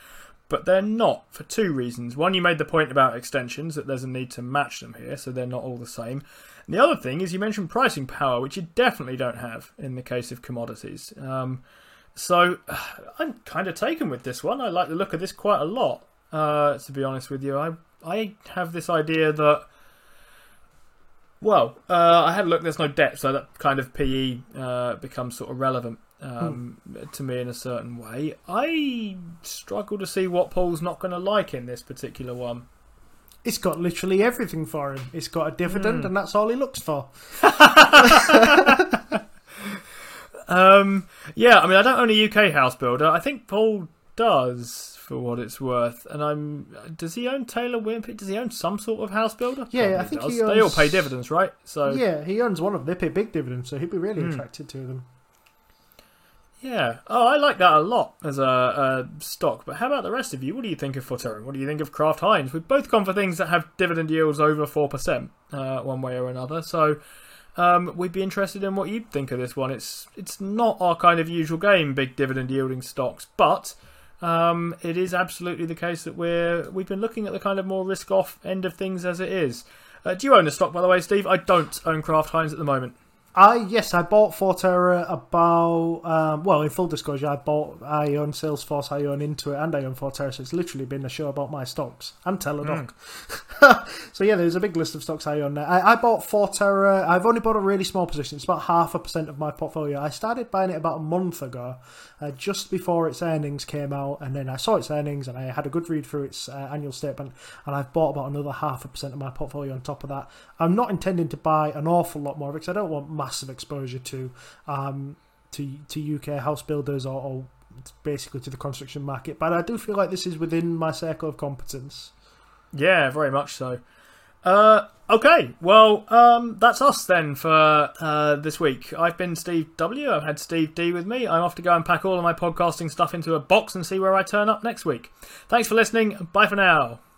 But they're not, for two reasons. One, you made the point about extensions, that there's a need to match them here, so they're not all the same. And the other thing is you mentioned pricing power, which you definitely don't have in the case of commodities. Um, so I'm kind of taken with this one. I like the look of this quite a lot, uh, to be honest with you. I I have this idea that, well, uh, I had a look, there's no debt, so that kind of P E uh, becomes sort of relevant um, hmm. to me in a certain way. I struggle to see what Paul's not going to like in this particular one. It's got literally everything for him. It's got a dividend, mm. and that's all he looks for. um, yeah, I mean, I don't own a U K house builder. I think Paul does, for what it's worth, and I'm. Does he own Taylor Wimpey? Does he own some sort of house builder? Yeah, I think he owns, they all pay dividends, right? So yeah, he owns one of them. They pay big dividends, so he'd be really mm. attracted to them. Yeah. Oh, I like that a lot as a, a stock. But how about the rest of you? What do you think of Forterra? What do you think of Kraft Heinz? We've both gone for things that have dividend yields over four percent, uh, one way or another. So um, we'd be interested in what you'd think of this one. It's it's not our kind of usual game, big dividend yielding stocks, but Um, it is absolutely the case that we're, we've been looking at the kind of more risk-off end of things as it is. Uh, do you own a stock, by the way, Steve? I don't own Kraft Heinz at the moment. I yes, I bought Forterra about, um, well, in full disclosure, I bought, I own Salesforce, I own Intuit, and I own Forterra, so it's literally been a show about my stocks, and Teladoc. Mm. So yeah, there's a big list of stocks I own there. I, I bought Forterra, I've only bought a really small position, it's about half a percent of my portfolio. I started buying it about a month ago, uh, just before its earnings came out, and then I saw its earnings, and I had a good read through its uh, annual statement, and I've bought about another half a percent of my portfolio on top of that. I'm not intending to buy an awful lot more, because I don't want my massive exposure to um to to U K house builders or, or basically to the construction market, but I do feel like this is within my circle of competence. Yeah, very much so. Uh okay, well, um that's us then for uh this week. I've been Steve W. I've had Steve D with me. I'm off to go and pack all of my podcasting stuff into a box and see where I turn up next week. Thanks for listening. Bye for now.